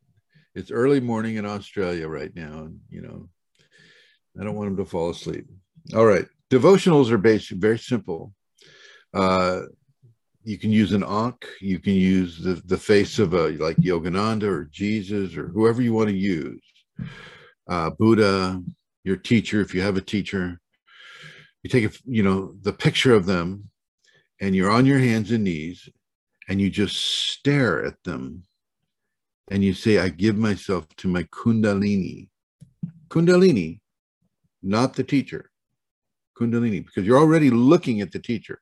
It's early morning in Australia right now, and you know, I don't want them to fall asleep. All right, devotionals are basic, very simple. Uh, you can use an ankh, you can use the, the face of a like Yogananda or Jesus or whoever you want to use, uh, Buddha, your teacher if you have a teacher. You take a, you know, the picture of them, and you're on your hands and knees, and you just stare at them. And you say, I give myself to my Kundalini. Kundalini, not the teacher. Kundalini, because you're already looking at the teacher.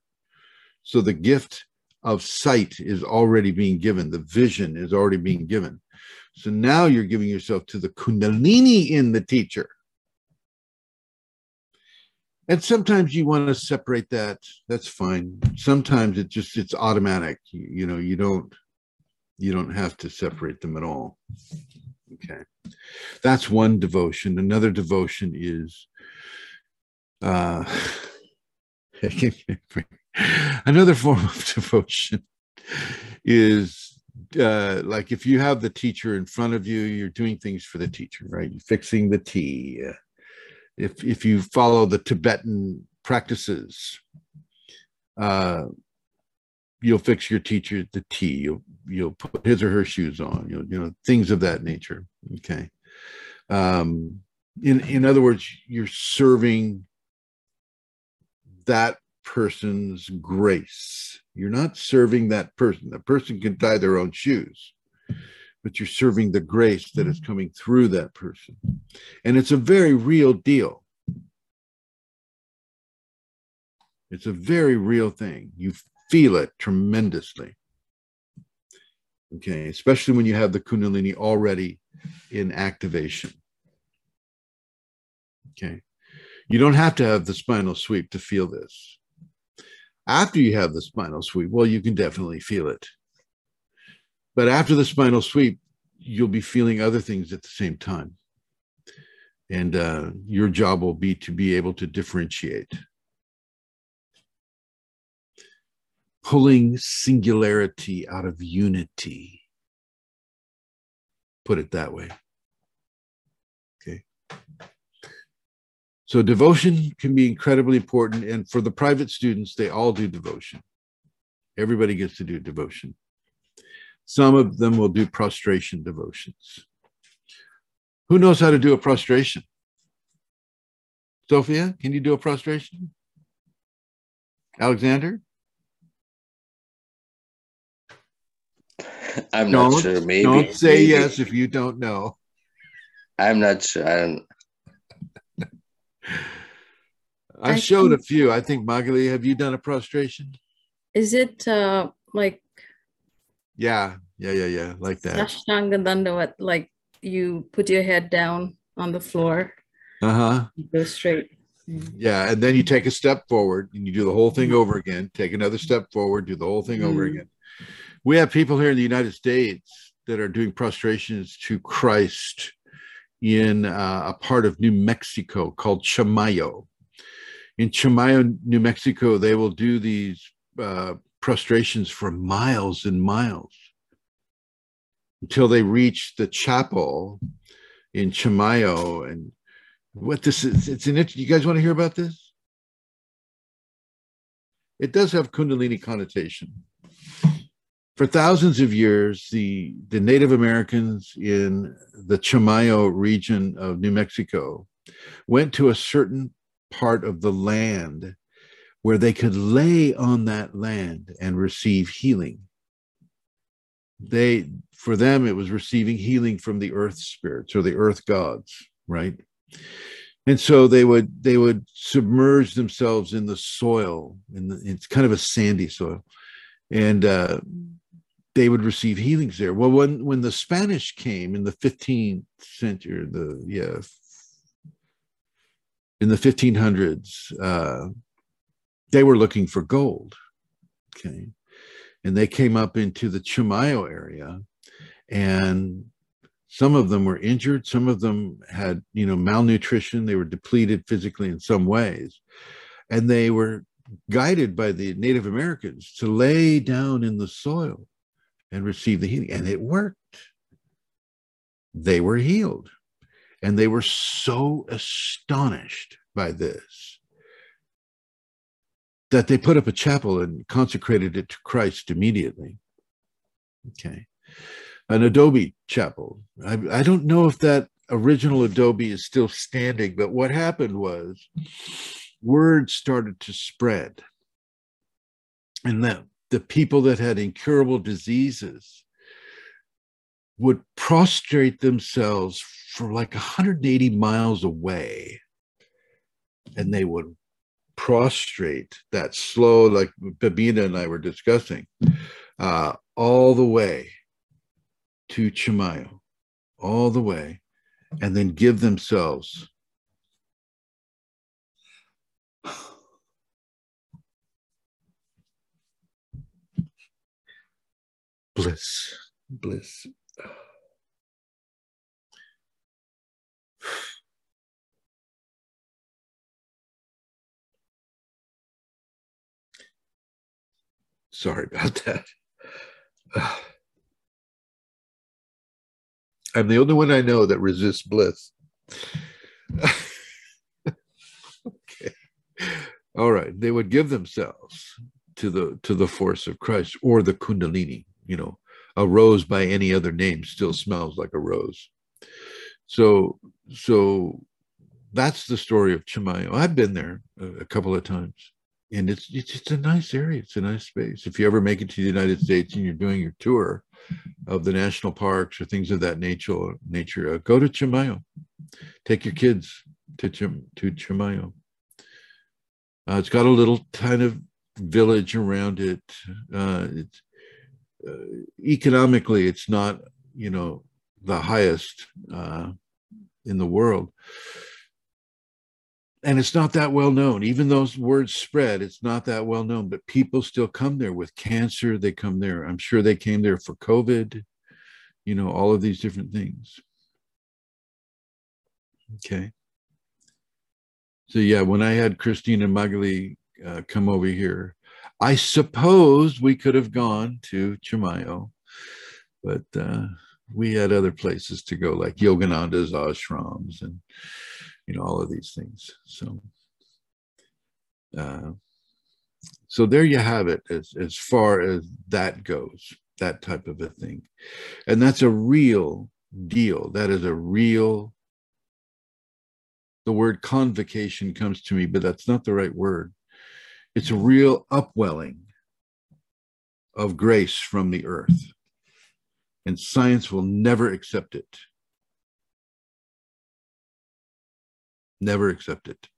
So the gift of sight is already being given. The vision is already being given. So now you're giving yourself to the Kundalini in the teacher. And sometimes you want to separate that. That's fine. Sometimes it just, it's automatic. You, you know, you don't. You don't have to separate them at all. Okay. That's one devotion. Another devotion is, uh, another form of devotion is uh, like if you have the teacher in front of you, you're doing things for the teacher, right? You're fixing the tea. If, if you follow the Tibetan practices, uh, you'll fix your teacher the tea. You'll, you'll put his or her shoes on. You'll, you know, things of that nature. Okay. Um, in in other words, you're serving that person's grace. You're not serving that person. The person can tie their own shoes, but you're serving the grace that is coming through that person, and it's a very real deal. It's a very real thing. You've feel it tremendously. Okay, especially when you have the Kundalini already in activation. Okay, you don't have to have the spinal sweep to feel this. After you have the spinal sweep, well, you can definitely feel it. But after the spinal sweep, you'll be feeling other things at the same time. And uh, your job will be to be able to differentiate. Pulling singularity out of unity. Put it that way. Okay. So devotion can be incredibly important. And for the private students, they all do devotion. Everybody gets to do devotion. Some of them will do prostration devotions. Who knows how to do a prostration? Sophia, can you do a prostration? Alexander? I'm don't, not sure. Maybe. Don't say maybe. Yes if you don't know. I'm not sure. I don't. I, I showed think, a few. I think, Magali, have you done a prostration? Is it uh, like? Yeah, yeah, yeah, yeah, like that. Ashtanga Dandavat, like you put your head down on the floor. Uh huh. You go straight. Yeah, and then you take a step forward and you do the whole thing over again. Take another step forward, do the whole thing mm-hmm. over again. We have people here in the United States that are doing prostrations to Christ in uh, a part of New Mexico called Chimayó. In Chimayó, New Mexico, they will do these uh, prostrations for miles and miles until they reach the chapel in Chimayó. And what this is, it's an interesting, you guys want to hear about this? It does have Kundalini connotation. For thousands of years, the, the Native Americans in the Chimayó region of New Mexico went to a certain part of the land where they could lay on that land and receive healing. They, for them, it was receiving healing from the earth spirits or the earth gods, right? And so they would, they would submerge themselves in the soil, and it's kind of a sandy soil, and uh, they would receive healings there. Well, when, when the Spanish came in the fifteenth century, the yeah, in the fifteen hundreds, uh, they were looking for gold, okay? And they came up into the Chimayó area, and some of them were injured. Some of them had, you know, malnutrition. They were depleted physically in some ways, and they were guided by the Native Americans to lay down in the soil and receive the healing. And it worked. They were healed. And they were so astonished by this that they put up a chapel and consecrated it to Christ immediately. Okay. An adobe chapel. I, I don't know if that original adobe is still standing, but what happened was word started to spread. And that the people that had incurable diseases would prostrate themselves for like one hundred eighty miles away. And they would prostrate that slow, like Babina and I were discussing, uh, all the way to Chimayó, all the way, and then give themselves bliss, bliss. Sorry about that. I'm the only one I know that resists bliss. Okay. All right. They would give themselves to the to the force of Christ or the Kundalini. You know, a rose by any other name still smells like a rose. So, so that's the story of Chimayó. I've been there a, a couple of times, and it's, it's it's a nice area. It's a nice space. If you ever make it to the United States and you're doing your tour of the national parks or things of that nature, nature uh, go to Chimayó. Take your kids to Chim, to Chimayó. Uh, it's got a little kind of village around it. Uh, it's Uh, economically, it's not, you know, the highest uh, in the world. And it's not that well known. Even though words spread, it's not that well known, but people still come there with cancer. They come there. I'm sure they came there for COVID. you know, all of these different things. Okay. So yeah, when I had Christine and Magali uh, come over here, I suppose we could have gone to Chimayó, but uh, we had other places to go, like Yogananda's ashrams and, you know, all of these things. So, uh, so there you have it, as, as far as that goes, that type of a thing. And that's a real deal. That is a real, the word convocation comes to me, but that's not the right word. It's a real upwelling of grace from the earth, and science will never accept it. Never accept it.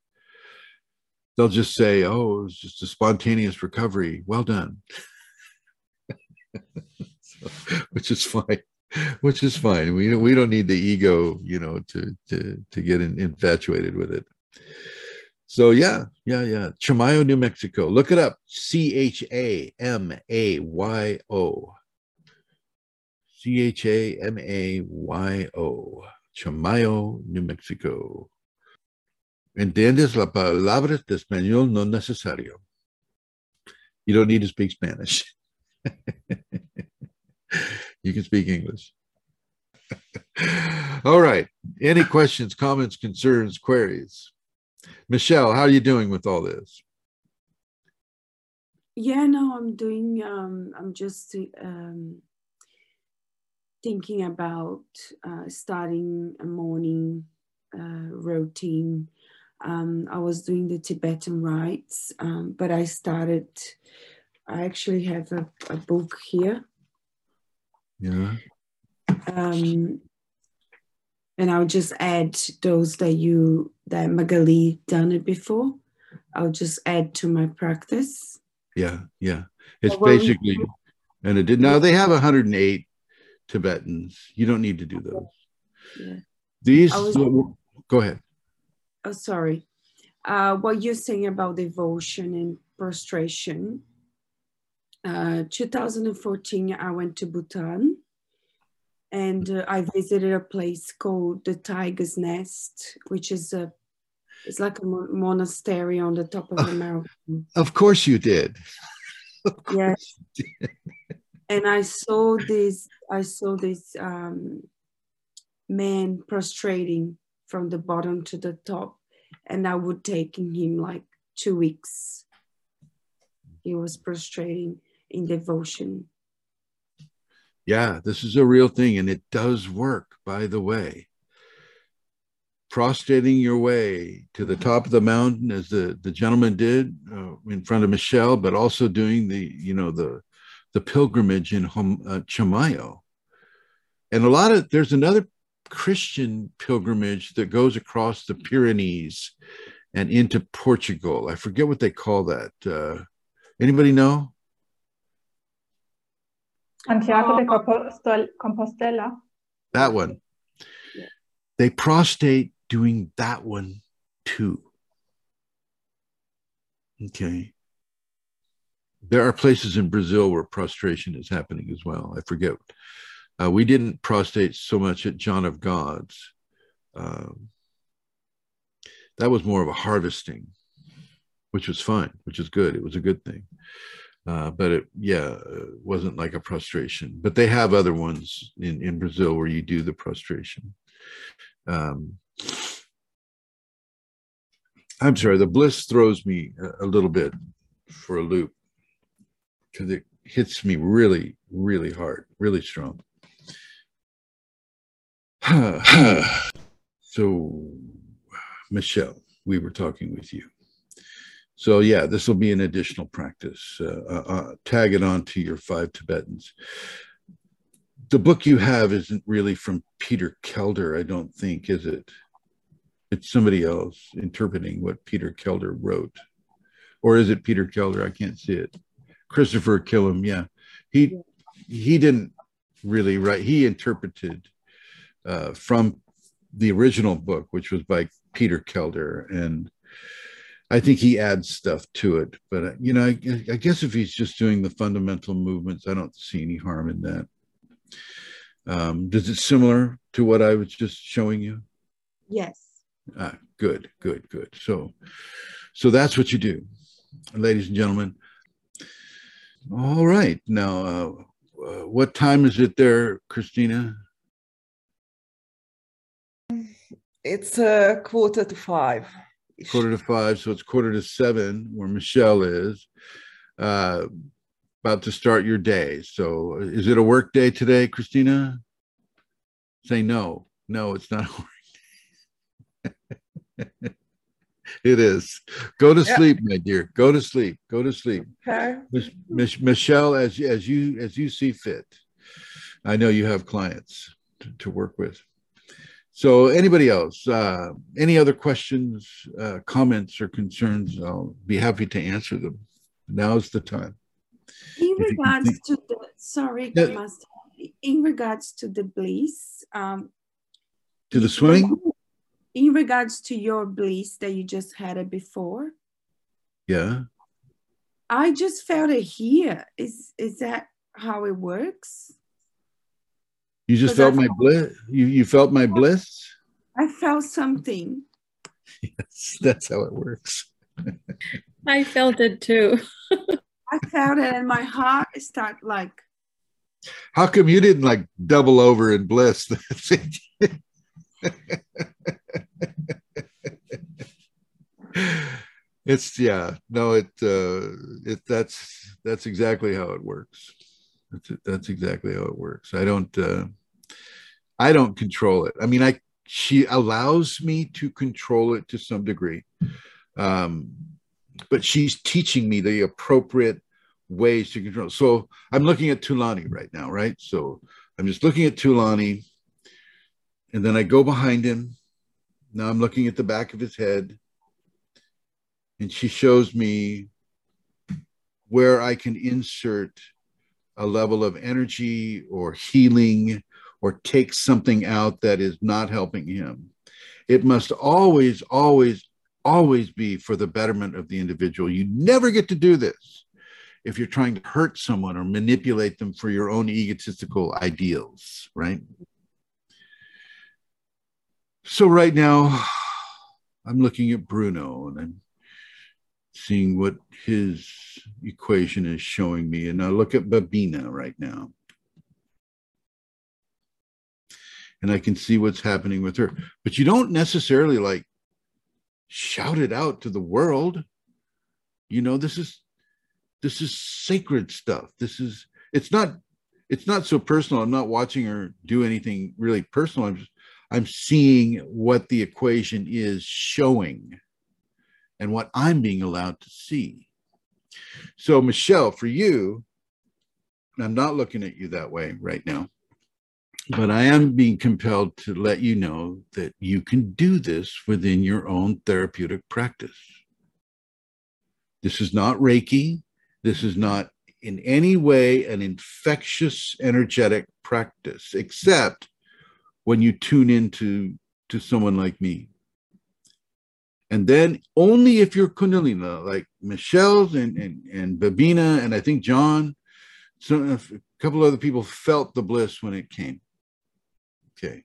They'll just say, oh, it was just a spontaneous recovery. Well done. So, which is fine. Which is fine. We, we don't need the ego, you know, to, to, to get in, infatuated with it. So yeah, yeah, yeah. Chimayó, New Mexico. Look it up. C H A M A Y O. C H A M A Y O. Chimayó, New Mexico. ¿Entiendes? La palabra de español no necesario. You don't need to speak Spanish. You can speak English. All right. Any questions, comments, concerns, queries? Michelle, how are you doing with all this? Yeah, no, I'm doing, um, I'm just um, thinking about uh, starting a morning uh, routine. Um, I was doing the Tibetan rites, um, but I started, I actually have a, a book here. Yeah. Um, and I'll just add those that you, that Magali done it before. I'll just add to my practice. Yeah, yeah. It's so basically, we, and it did. Now they have one hundred eight Tibetans. You don't need to do those. Yeah. These, was, go ahead. Oh, sorry. Uh, what you're saying about devotion and prostration. Uh, two thousand fourteen, I went to Bhutan. And uh, I visited a place called the Tiger's Nest, which is a, it's like a mo monastery on the top of a mountain. Of course you did. Of course yes. You did. And I saw this, I saw this um, man prostrating from the bottom to the top, and that would take him like two weeks. He was prostrating in devotion. Yeah, this is a real thing, and it does work, by the way. Prostrating your way to the top of the mountain, as the, the gentleman did uh, in front of Michelle, but also doing the, you know, the, the pilgrimage in Hom uh, Chimayó. And a lot of, there's another Christian pilgrimage that goes across the Pyrenees and into Portugal. I forget what they call that. Uh, anybody know? Santiago de Compostela. That one. Yeah. They prostrate doing that one too. Okay. There are places in Brazil where prostration is happening as well. I forget. Uh, we didn't prostrate so much at John of God's. Um, that was more of a harvesting, which was fine, which is good. It was a good thing. Uh, but it, yeah, it wasn't like a prostration. But they have other ones in, in Brazil where you do the prostration. Um, I'm sorry, the bliss throws me a, a little bit for a loop because it hits me really, really hard, really strong. So, Michelle, we were talking with you. So yeah, this will be an additional practice. Uh, uh, uh, tag it on to your five Tibetans. The book you have isn't really from Peter Kelder, I don't think, is it? It's somebody else interpreting what Peter Kelder wrote. Or is it Peter Kelder? I can't see it. Christopher Killam, yeah. He, he didn't really write, he interpreted uh, from the original book, which was by Peter Kelder, and I think he adds stuff to it, but you know, I, I guess if he's just doing the fundamental movements, I don't see any harm in that. Um, is it similar to what I was just showing you? Yes. Ah, good, good, good. So, so that's what you do, ladies and gentlemen. All right. Now, uh, uh, what time is it there, Christina? It's a uh, quarter to five. Quarter to five, so it's quarter to seven where Michelle is. Uh, about to start your day. So is it a work day today, Christina? Say no. No, it's not a work day. It is. Go to yeah. sleep, my dear. Go to sleep. Go to sleep. Okay. Mich- Mich- Michelle, as, as, you, as you see fit. I know you have clients to, to work with. So anybody else, uh, any other questions, uh, comments, or concerns, I'll be happy to answer them. Now's the time. In if regards to the, sorry, yeah. Master, in regards to the bliss. Um, to the swimming? In regards to your bliss that you just had it before. Yeah. I just felt it here. Is, is that how it works? You just felt my bliss? You, you felt my bliss? I felt something. Yes, that's how it works. I felt it too. I felt it and my heart started like... How come you didn't like double over in bliss? It's, yeah, no, it, uh, it, that's, that's exactly how it works. That's, that's exactly how it works. I don't... Uh, I don't control it. I mean, I she allows me to control it to some degree, um, but she's teaching me the appropriate ways to control it. So I'm looking at Tulani right now, right? So I'm just looking at Tulani, and then I go behind him. Now I'm looking at the back of his head, and she shows me where I can insert a level of energy or healing, or take something out that is not helping him. It must always, always, always be for the betterment of the individual. You never get to do this if you're trying to hurt someone or manipulate them for your own egotistical ideals, right? So right now, I'm looking at Bruno and I'm seeing what his equation is showing me. And I look at Babina right now. And I can see what's happening with her. But you don't necessarily like shout it out to the world. You know, this is this is sacred stuff. This is it's not it's not so personal. I'm not watching her do anything really personal. I'm just I'm seeing what the equation is showing and what I'm being allowed to see. So Michelle, for you, I'm not looking at you that way right now. But I am being compelled to let you know that you can do this within your own therapeutic practice. This is not Reiki. This is not in any way an infectious energetic practice, except when you tune into to someone like me. And then only if you're Kundalini, like Michelle's and, and, and Babina, and I think John, some, a couple other people felt the bliss when it came. Okay,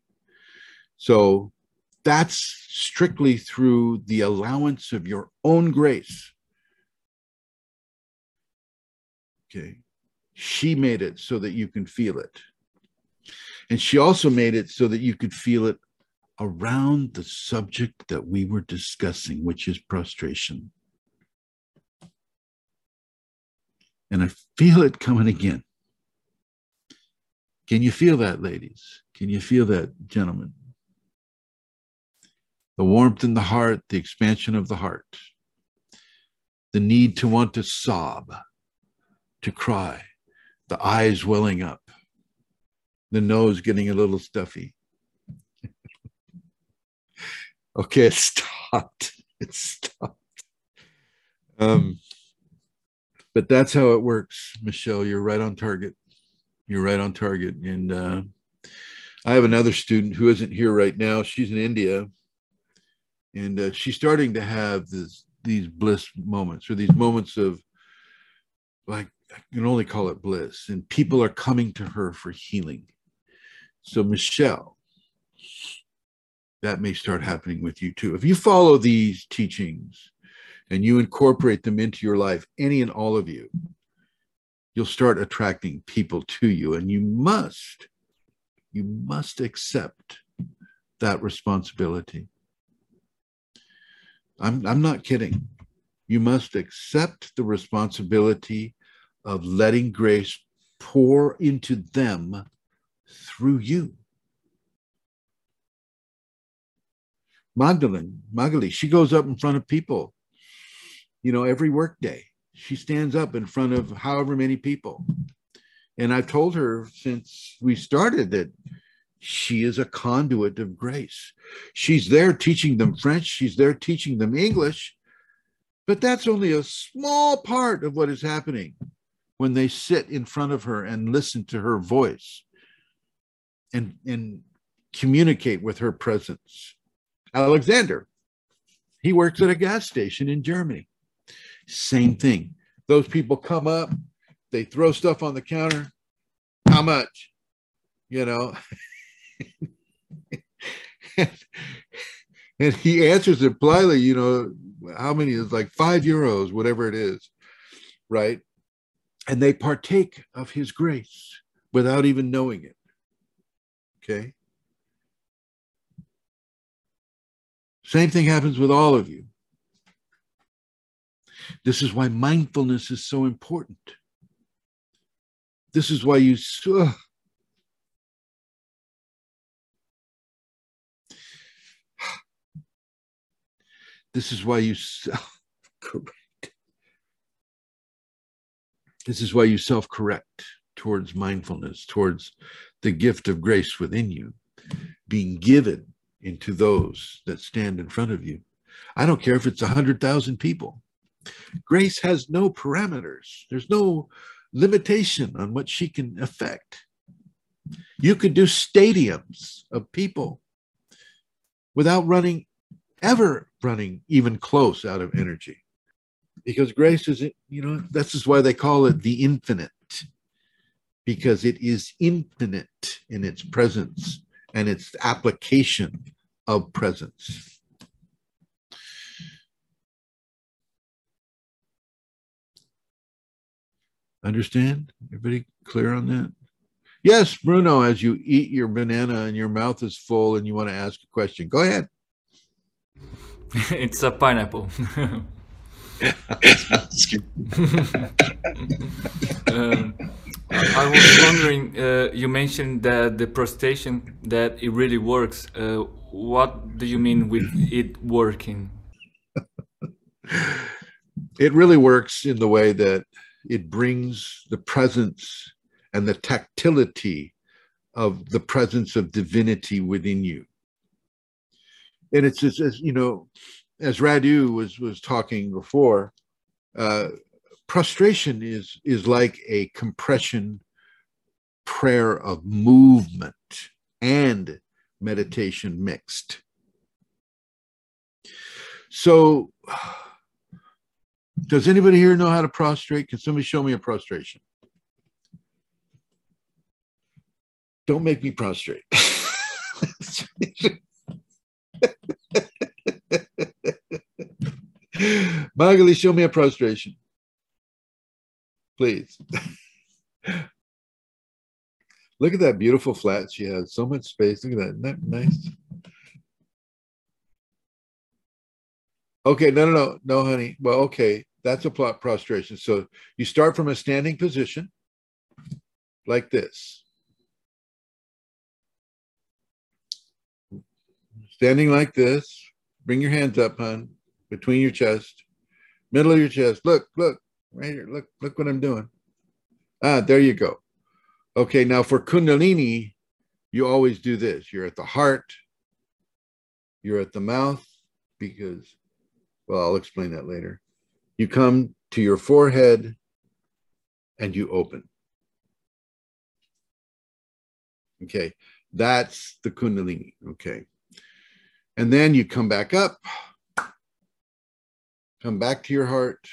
so that's strictly through the allowance of your own grace. Okay, she made it so that you can feel it. And she also made it so that you could feel it around the subject that we were discussing, which is prostration. And I feel it coming again. Can you feel that, ladies? Can you feel that, gentlemen? The warmth in the heart, the expansion of the heart, the need to want to sob, to cry, the eyes welling up, the nose getting a little stuffy. Okay, it stopped. It stopped. Um, but that's how it works, Michelle. You're right on target. You're right on target. And uh, I have another student who isn't here right now. She's in India. And uh, she's starting to have this, these bliss moments, or these moments of, like, I can only call it bliss. And people are coming to her for healing. So Michelle, that may start happening with you too. If you follow these teachings and you incorporate them into your life, any and all of you, you'll start attracting people to you. And you must, you must accept that responsibility. I'm, I'm not kidding. You must accept the responsibility of letting grace pour into them through you. Magdalene, Magali, she goes up in front of people, you know, every workday. She stands up in front of however many people. And I've told her since we started that she is a conduit of grace. She's there teaching them French. She's there teaching them English. But that's only a small part of what is happening when they sit in front of her and listen to her voice and, and communicate with her presence. Alexander, he works at a gas station in Germany. Same thing. Those people come up, they throw stuff on the counter. How much? You know? and, and he answers it politely, you know, how many is like five euros, whatever it is, right? And they partake of his grace without even knowing it, okay? Same thing happens with all of you. This is why mindfulness is so important. This is why you... Uh, this is why you self-correct. This is why you self-correct towards mindfulness, towards the gift of grace within you, being given into those that stand in front of you. I don't care if it's one hundred thousand people. Grace has no parameters. There's no limitation on what she can affect. You could do stadiums of people without running, ever running even close out of energy. Because grace is, you know, this is why they call it the infinite. Because it is infinite in its presence and its application of presence. Understand? Everybody clear on that? Yes, Bruno, as you eat your banana and your mouth is full and you want to ask a question, go ahead. It's a pineapple. um, I was wondering, uh, you mentioned that the prostration, that it really works. Uh, what do you mean with it working? It really works in the way that it brings the presence and the tactility of the presence of divinity within you. And it's just, as, you know, as Radu was, was talking before, uh, prostration is, is like a compression prayer of movement and meditation mixed. So... does anybody here know how to prostrate? Can somebody show me a prostration? Don't make me prostrate. Magali, show me a prostration. Please. Look at that beautiful flat she has. So much space. Look at that. Isn't that nice? Okay, no, no, no, no, honey. Well, okay, that's a plot prostration. So you start from a standing position like this. Standing like this. Bring your hands up, hon, between your chest, middle of your chest. Look, look, right here. Look, look what I'm doing. Ah, there you go. Okay, now for Kundalini, you always do this. You're at the heart. You're at the mouth because... well, I'll explain that later. You come to your forehead and you open. Okay, that's the Kundalini, okay. And then you come back up, come back to your heart,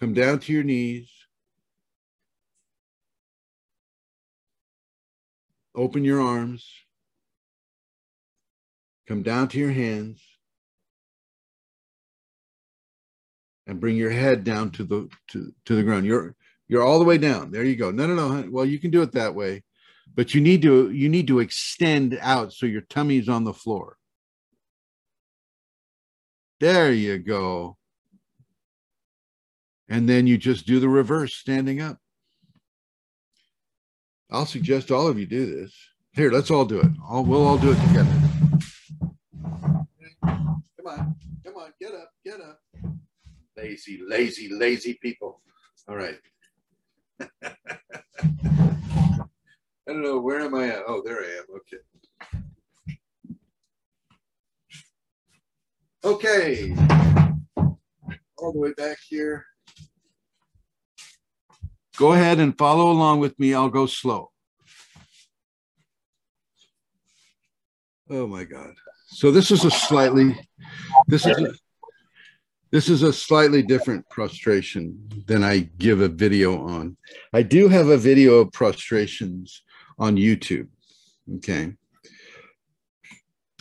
come down to your knees, Open your arms. Come down to your hands. And bring your head down to the to, to the ground. You're you're all the way down. There you go. No, no, no. Honey. Well, you can do it that way, but you need to you need to extend out so your tummy's on the floor. There you go. And then you just do the reverse, standing up. I'll suggest all of you do this. Here, let's all do it. All, we'll all do it together. Come on, come on, get up, get up. Lazy, lazy, lazy people. All right. I don't know, where am I at? Oh, there I am, okay. Okay, all the way back here. Go ahead and follow along with me, I'll go slow. Oh my God. So this is a slightly, this is a, This is a slightly different prostration than I give a video on. I do have a video of prostrations on YouTube, okay?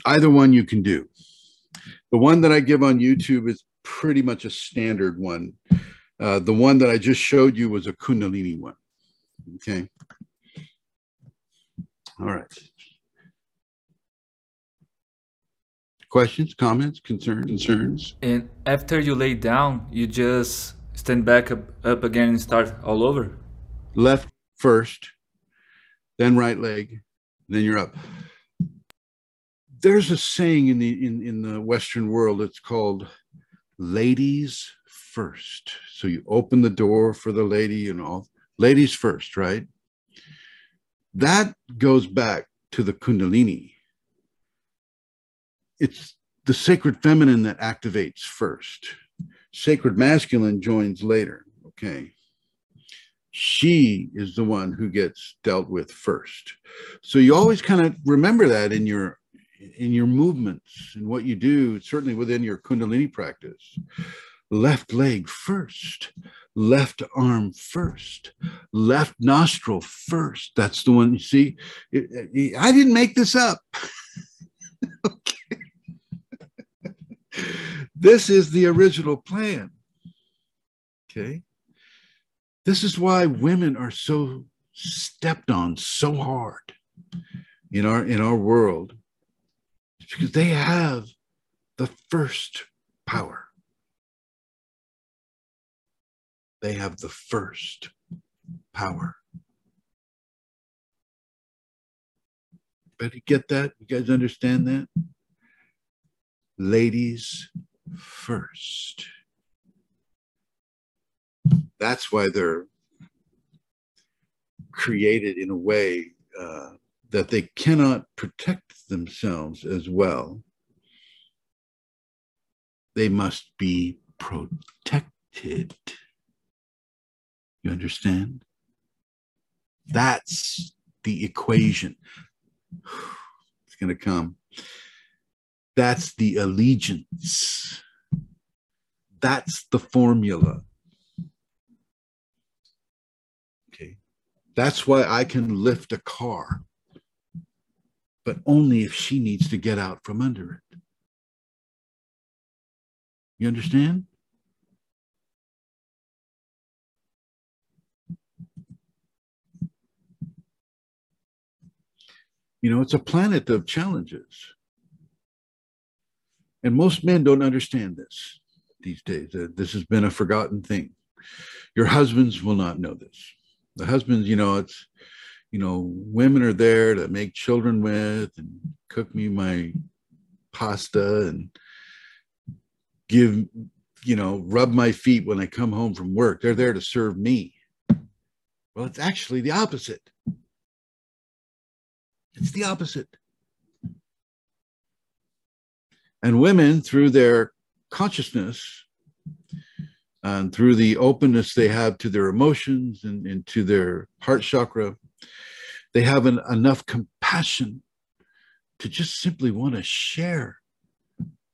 Either one you can do. The one that I give on YouTube is pretty much a standard one. Uh, the one that I just showed you was a Kundalini one, okay? All right. Questions, comments, concerns, concerns. And after you lay down, you just stand back up, up again and start all over. Left first, then right leg, then you're up. There's a saying in the in, in the Western world, it's called ladies first. So you open the door for the lady and all. Ladies first, right? That goes back to the Kundalini. It's the sacred feminine that activates first. Sacred masculine joins later, okay? She is the one who gets dealt with first. So you always kind of remember that in your in your movements and what you do, certainly within your Kundalini practice. Left leg first, left arm first, left nostril first. That's the one you see. It, it, I didn't make this up. Okay. This is the original plan, okay? This is why women are so stepped on so hard in our, in our world. It's because they have the first power. They have the first power. Better get that? You guys understand that? Ladies first. That's why they're created in a way uh, that they cannot protect themselves as well. They must be protected. You understand? That's the equation. It's going to come. That's the allegiance. That's the formula. Okay. That's why I can lift a car, but only if she needs to get out from under it. You understand? You know, it's a planet of challenges. And most men don't understand this these days. Uh, this has been a forgotten thing. Your husbands will not know this. The husbands, you know, it's, you know, women are there to make children with and cook me my pasta and give, you know, rub my feet when I come home from work. They're there to serve me. Well, it's actually the opposite. It's the opposite. And women, through their consciousness and through the openness they have to their emotions and, and to their heart chakra, they have an, enough compassion to just simply want to share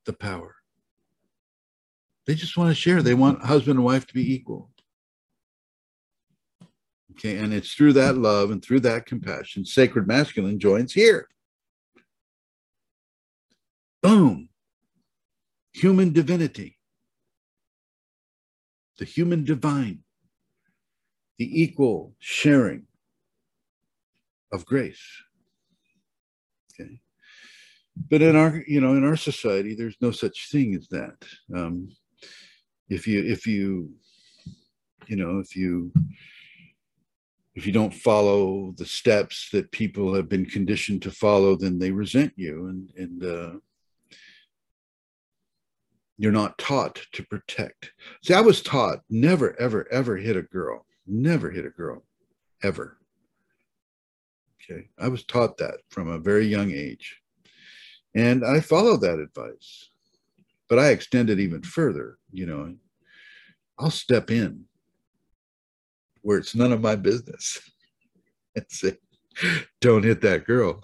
the power. They just want to share. They want husband and wife to be equal. Okay, and it's through that love and through that compassion, sacred masculine joins here. Boom. Human divinity. The human divine. The equal sharing of grace. Okay. But in our, you know, in our society, there's no such thing as that. Um, if you, if you, you know, if you, if you don't follow the steps that people have been conditioned to follow, then they resent you, and and uh, you're not taught to protect. See, I was taught never, ever, ever hit a girl. Never hit a girl, ever. Okay, I was taught that from a very young age. And I followed that advice, but I extend it even further. You know, I'll step in where it's none of my business and say, don't hit that girl.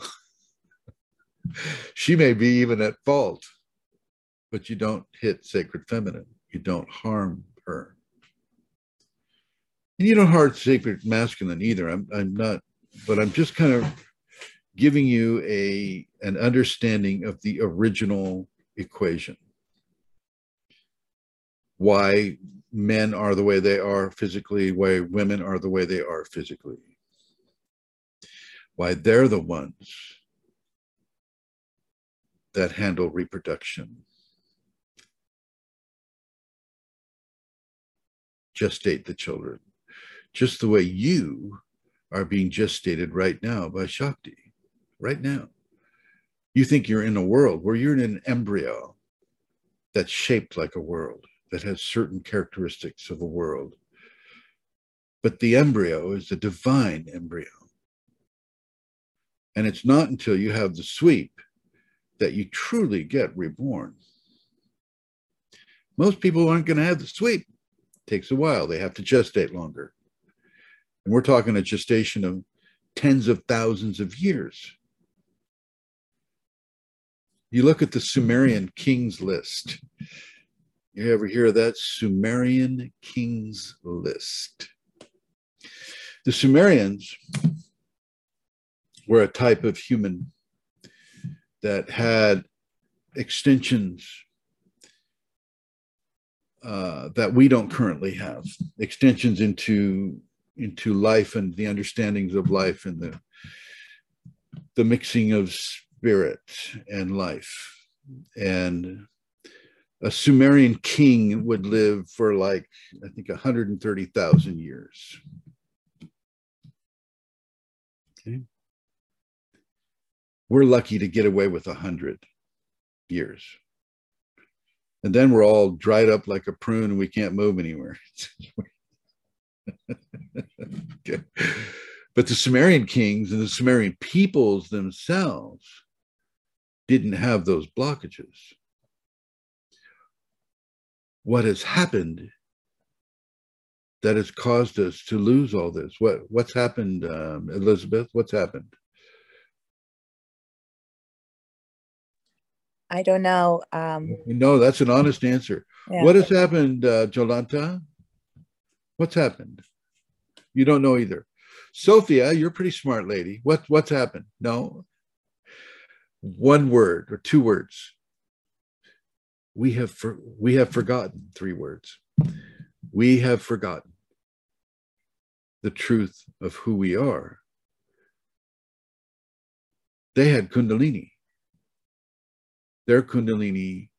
She may be even at fault, but you don't hit sacred feminine. You don't harm her. And you don't harm sacred masculine either. I'm, I'm not, but I'm just kind of giving you a an understanding of the original equation. Why men are the way they are physically, why women are the way they are physically. Why they're the ones that handle reproduction. Gestate the children, just the way you are being gestated right now by Shakti. Right now, you think you're in a world where you're in an embryo that's shaped like a world, that has certain characteristics of a world. But the embryo is a divine embryo. And it's not until you have the sweep that you truly get reborn. Most people aren't going to have the sweep. It takes a while. They have to gestate longer. And we're talking a gestation of tens of thousands of years. You look at the Sumerian kings list. You ever hear of that? Sumerian kings list. The Sumerians were a type of human that had extensions uh, that we don't currently have. Extensions into, into life and the understandings of life and the, the mixing of spirit and life. And a Sumerian king would live for like, I think, one hundred thirty thousand years. Okay. We're lucky to get away with one hundred years. And then we're all dried up like a prune and we can't move anywhere. Okay. But the Sumerian kings and the Sumerian peoples themselves didn't have those blockages. What has happened that has caused us to lose all this? What, what's happened, um, Elizabeth? What's happened? I don't know. Um, no, that's an honest answer. Yeah. What has happened, uh, Jolanta? What's happened? You don't know either. Sophia, you're a pretty smart lady. What, what's happened? No. One word or two words. We have, for, we have forgotten, three words. We have forgotten the truth of who we are. They had Kundalini. Their Kundalini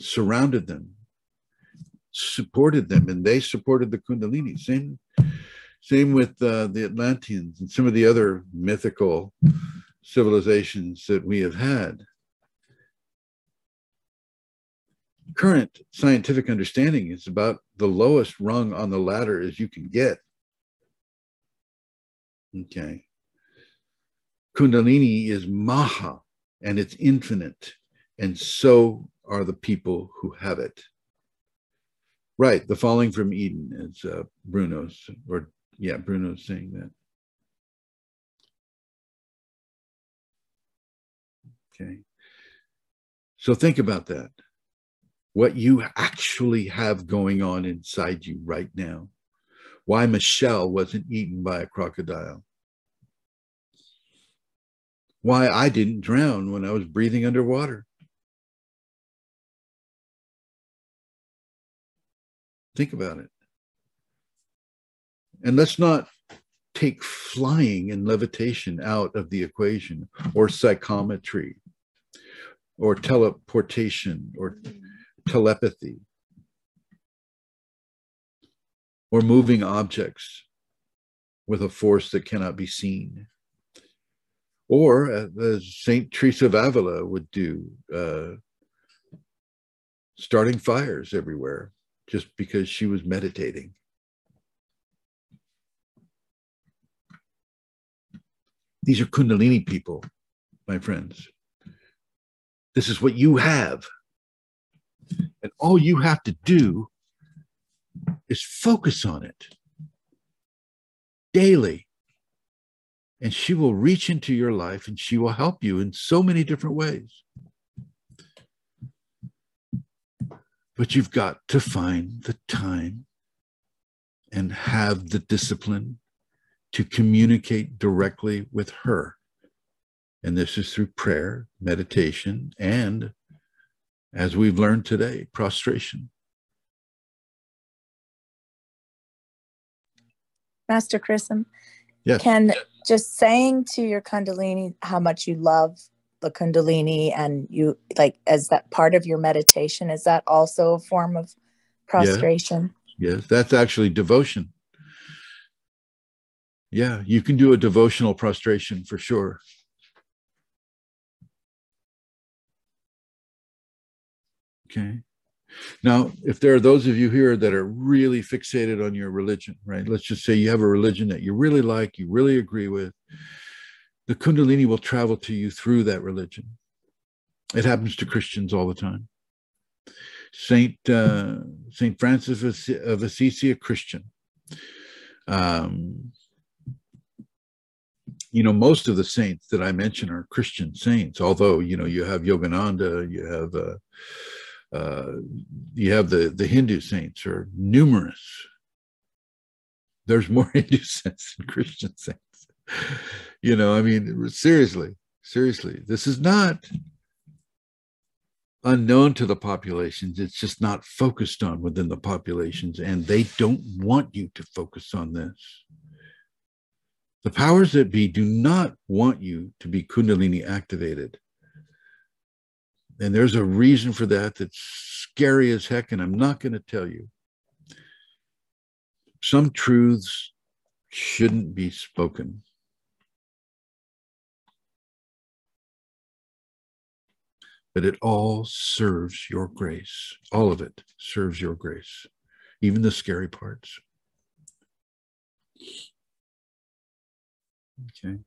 surrounded them, supported them, and they supported the Kundalini. Same, same with uh, the Atlanteans and some of the other mythical civilizations that we have had. Current scientific understanding is about the lowest rung on the ladder as you can get. Okay. Kundalini is Maha, and it's infinite, and so are the people who have it. Right, the falling from Eden is uh, Bruno's, or yeah, Bruno's saying that. Okay, so think about that. what you actually have going on inside you right now. Why Michelle wasn't eaten by a crocodile. Why I didn't drown when I was breathing underwater. Think about it. And let's not take flying and levitation out of the equation, or psychometry, or teleportation, or telepathy, or moving objects with a force that cannot be seen. Or, as Saint Teresa of Avila would do, uh, starting fires everywhere, just because she was meditating. These are Kundalini people, my friends. This is what you have. And all you have to do is focus on it daily. And she will reach into your life and she will help you in so many different ways. But you've got to find the time and have the discipline to communicate directly with her. And this is through prayer, meditation, and, as we've learned today, prostration. Master Chrism, yes. Can just saying to your Kundalini how much you love the Kundalini and you like as that part of your meditation, is that also a form of prostration? Yes, yes, that's actually devotion. Yeah, you can do a devotional prostration for sure. Okay. Now, if there are those of you here that are really fixated on your religion, right? Let's just say you have a religion that you really like, you really agree with. The Kundalini will travel to you through that religion. It happens to Christians all the time. Saint uh, Saint Francis of Assisi, a Christian. Um, You know, most of the saints that I mention are Christian saints, although, you know, you have Yogananda, you have uh, uh, you have the, the Hindu saints are numerous. There's more Hindu saints than Christian saints. You know, I mean, seriously, seriously, this is not unknown to the populations. It's just not focused on within the populations, and they don't want you to focus on this. The powers that be do not want you to be Kundalini activated. And there's a reason for that that's scary as heck, and I'm not going to tell you. Some truths shouldn't be spoken. But it all serves your grace. All of it serves your grace, even the scary parts. Okay.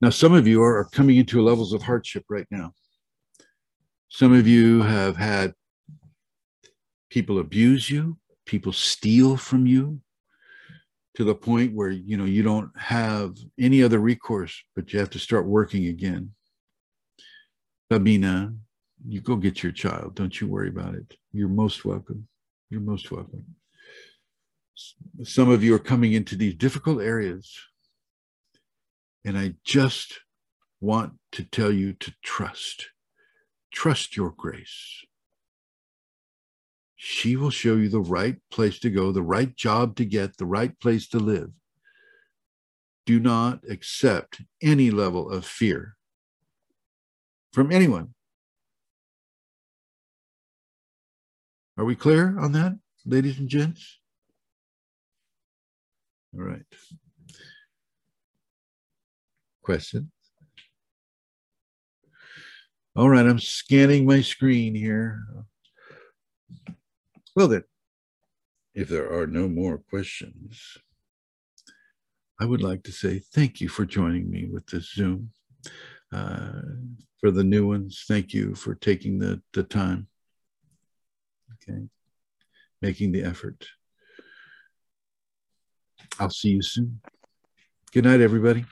Now, some of you are, are coming into levels of hardship right now. Some of you have had people abuse you, people steal from you, to the point where, you know, you don't have any other recourse, but you have to start working again. Babina, you go get your child. Don't you worry about it. You're most welcome. You're most welcome. Some of you are coming into these difficult areas. And I just want to tell you to trust. Trust your grace. She will show you the right place to go, the right job to get, the right place to live. Do not accept any level of fear from anyone. Are we clear on that, ladies and gents? All right. Questions? All right, I'm scanning my screen here. Well then, if there are no more questions, I would like to say thank you for joining me with this Zoom. Uh, for the new ones, thank you for taking the, the time, okay, making the effort. I'll see you soon. Good night, everybody.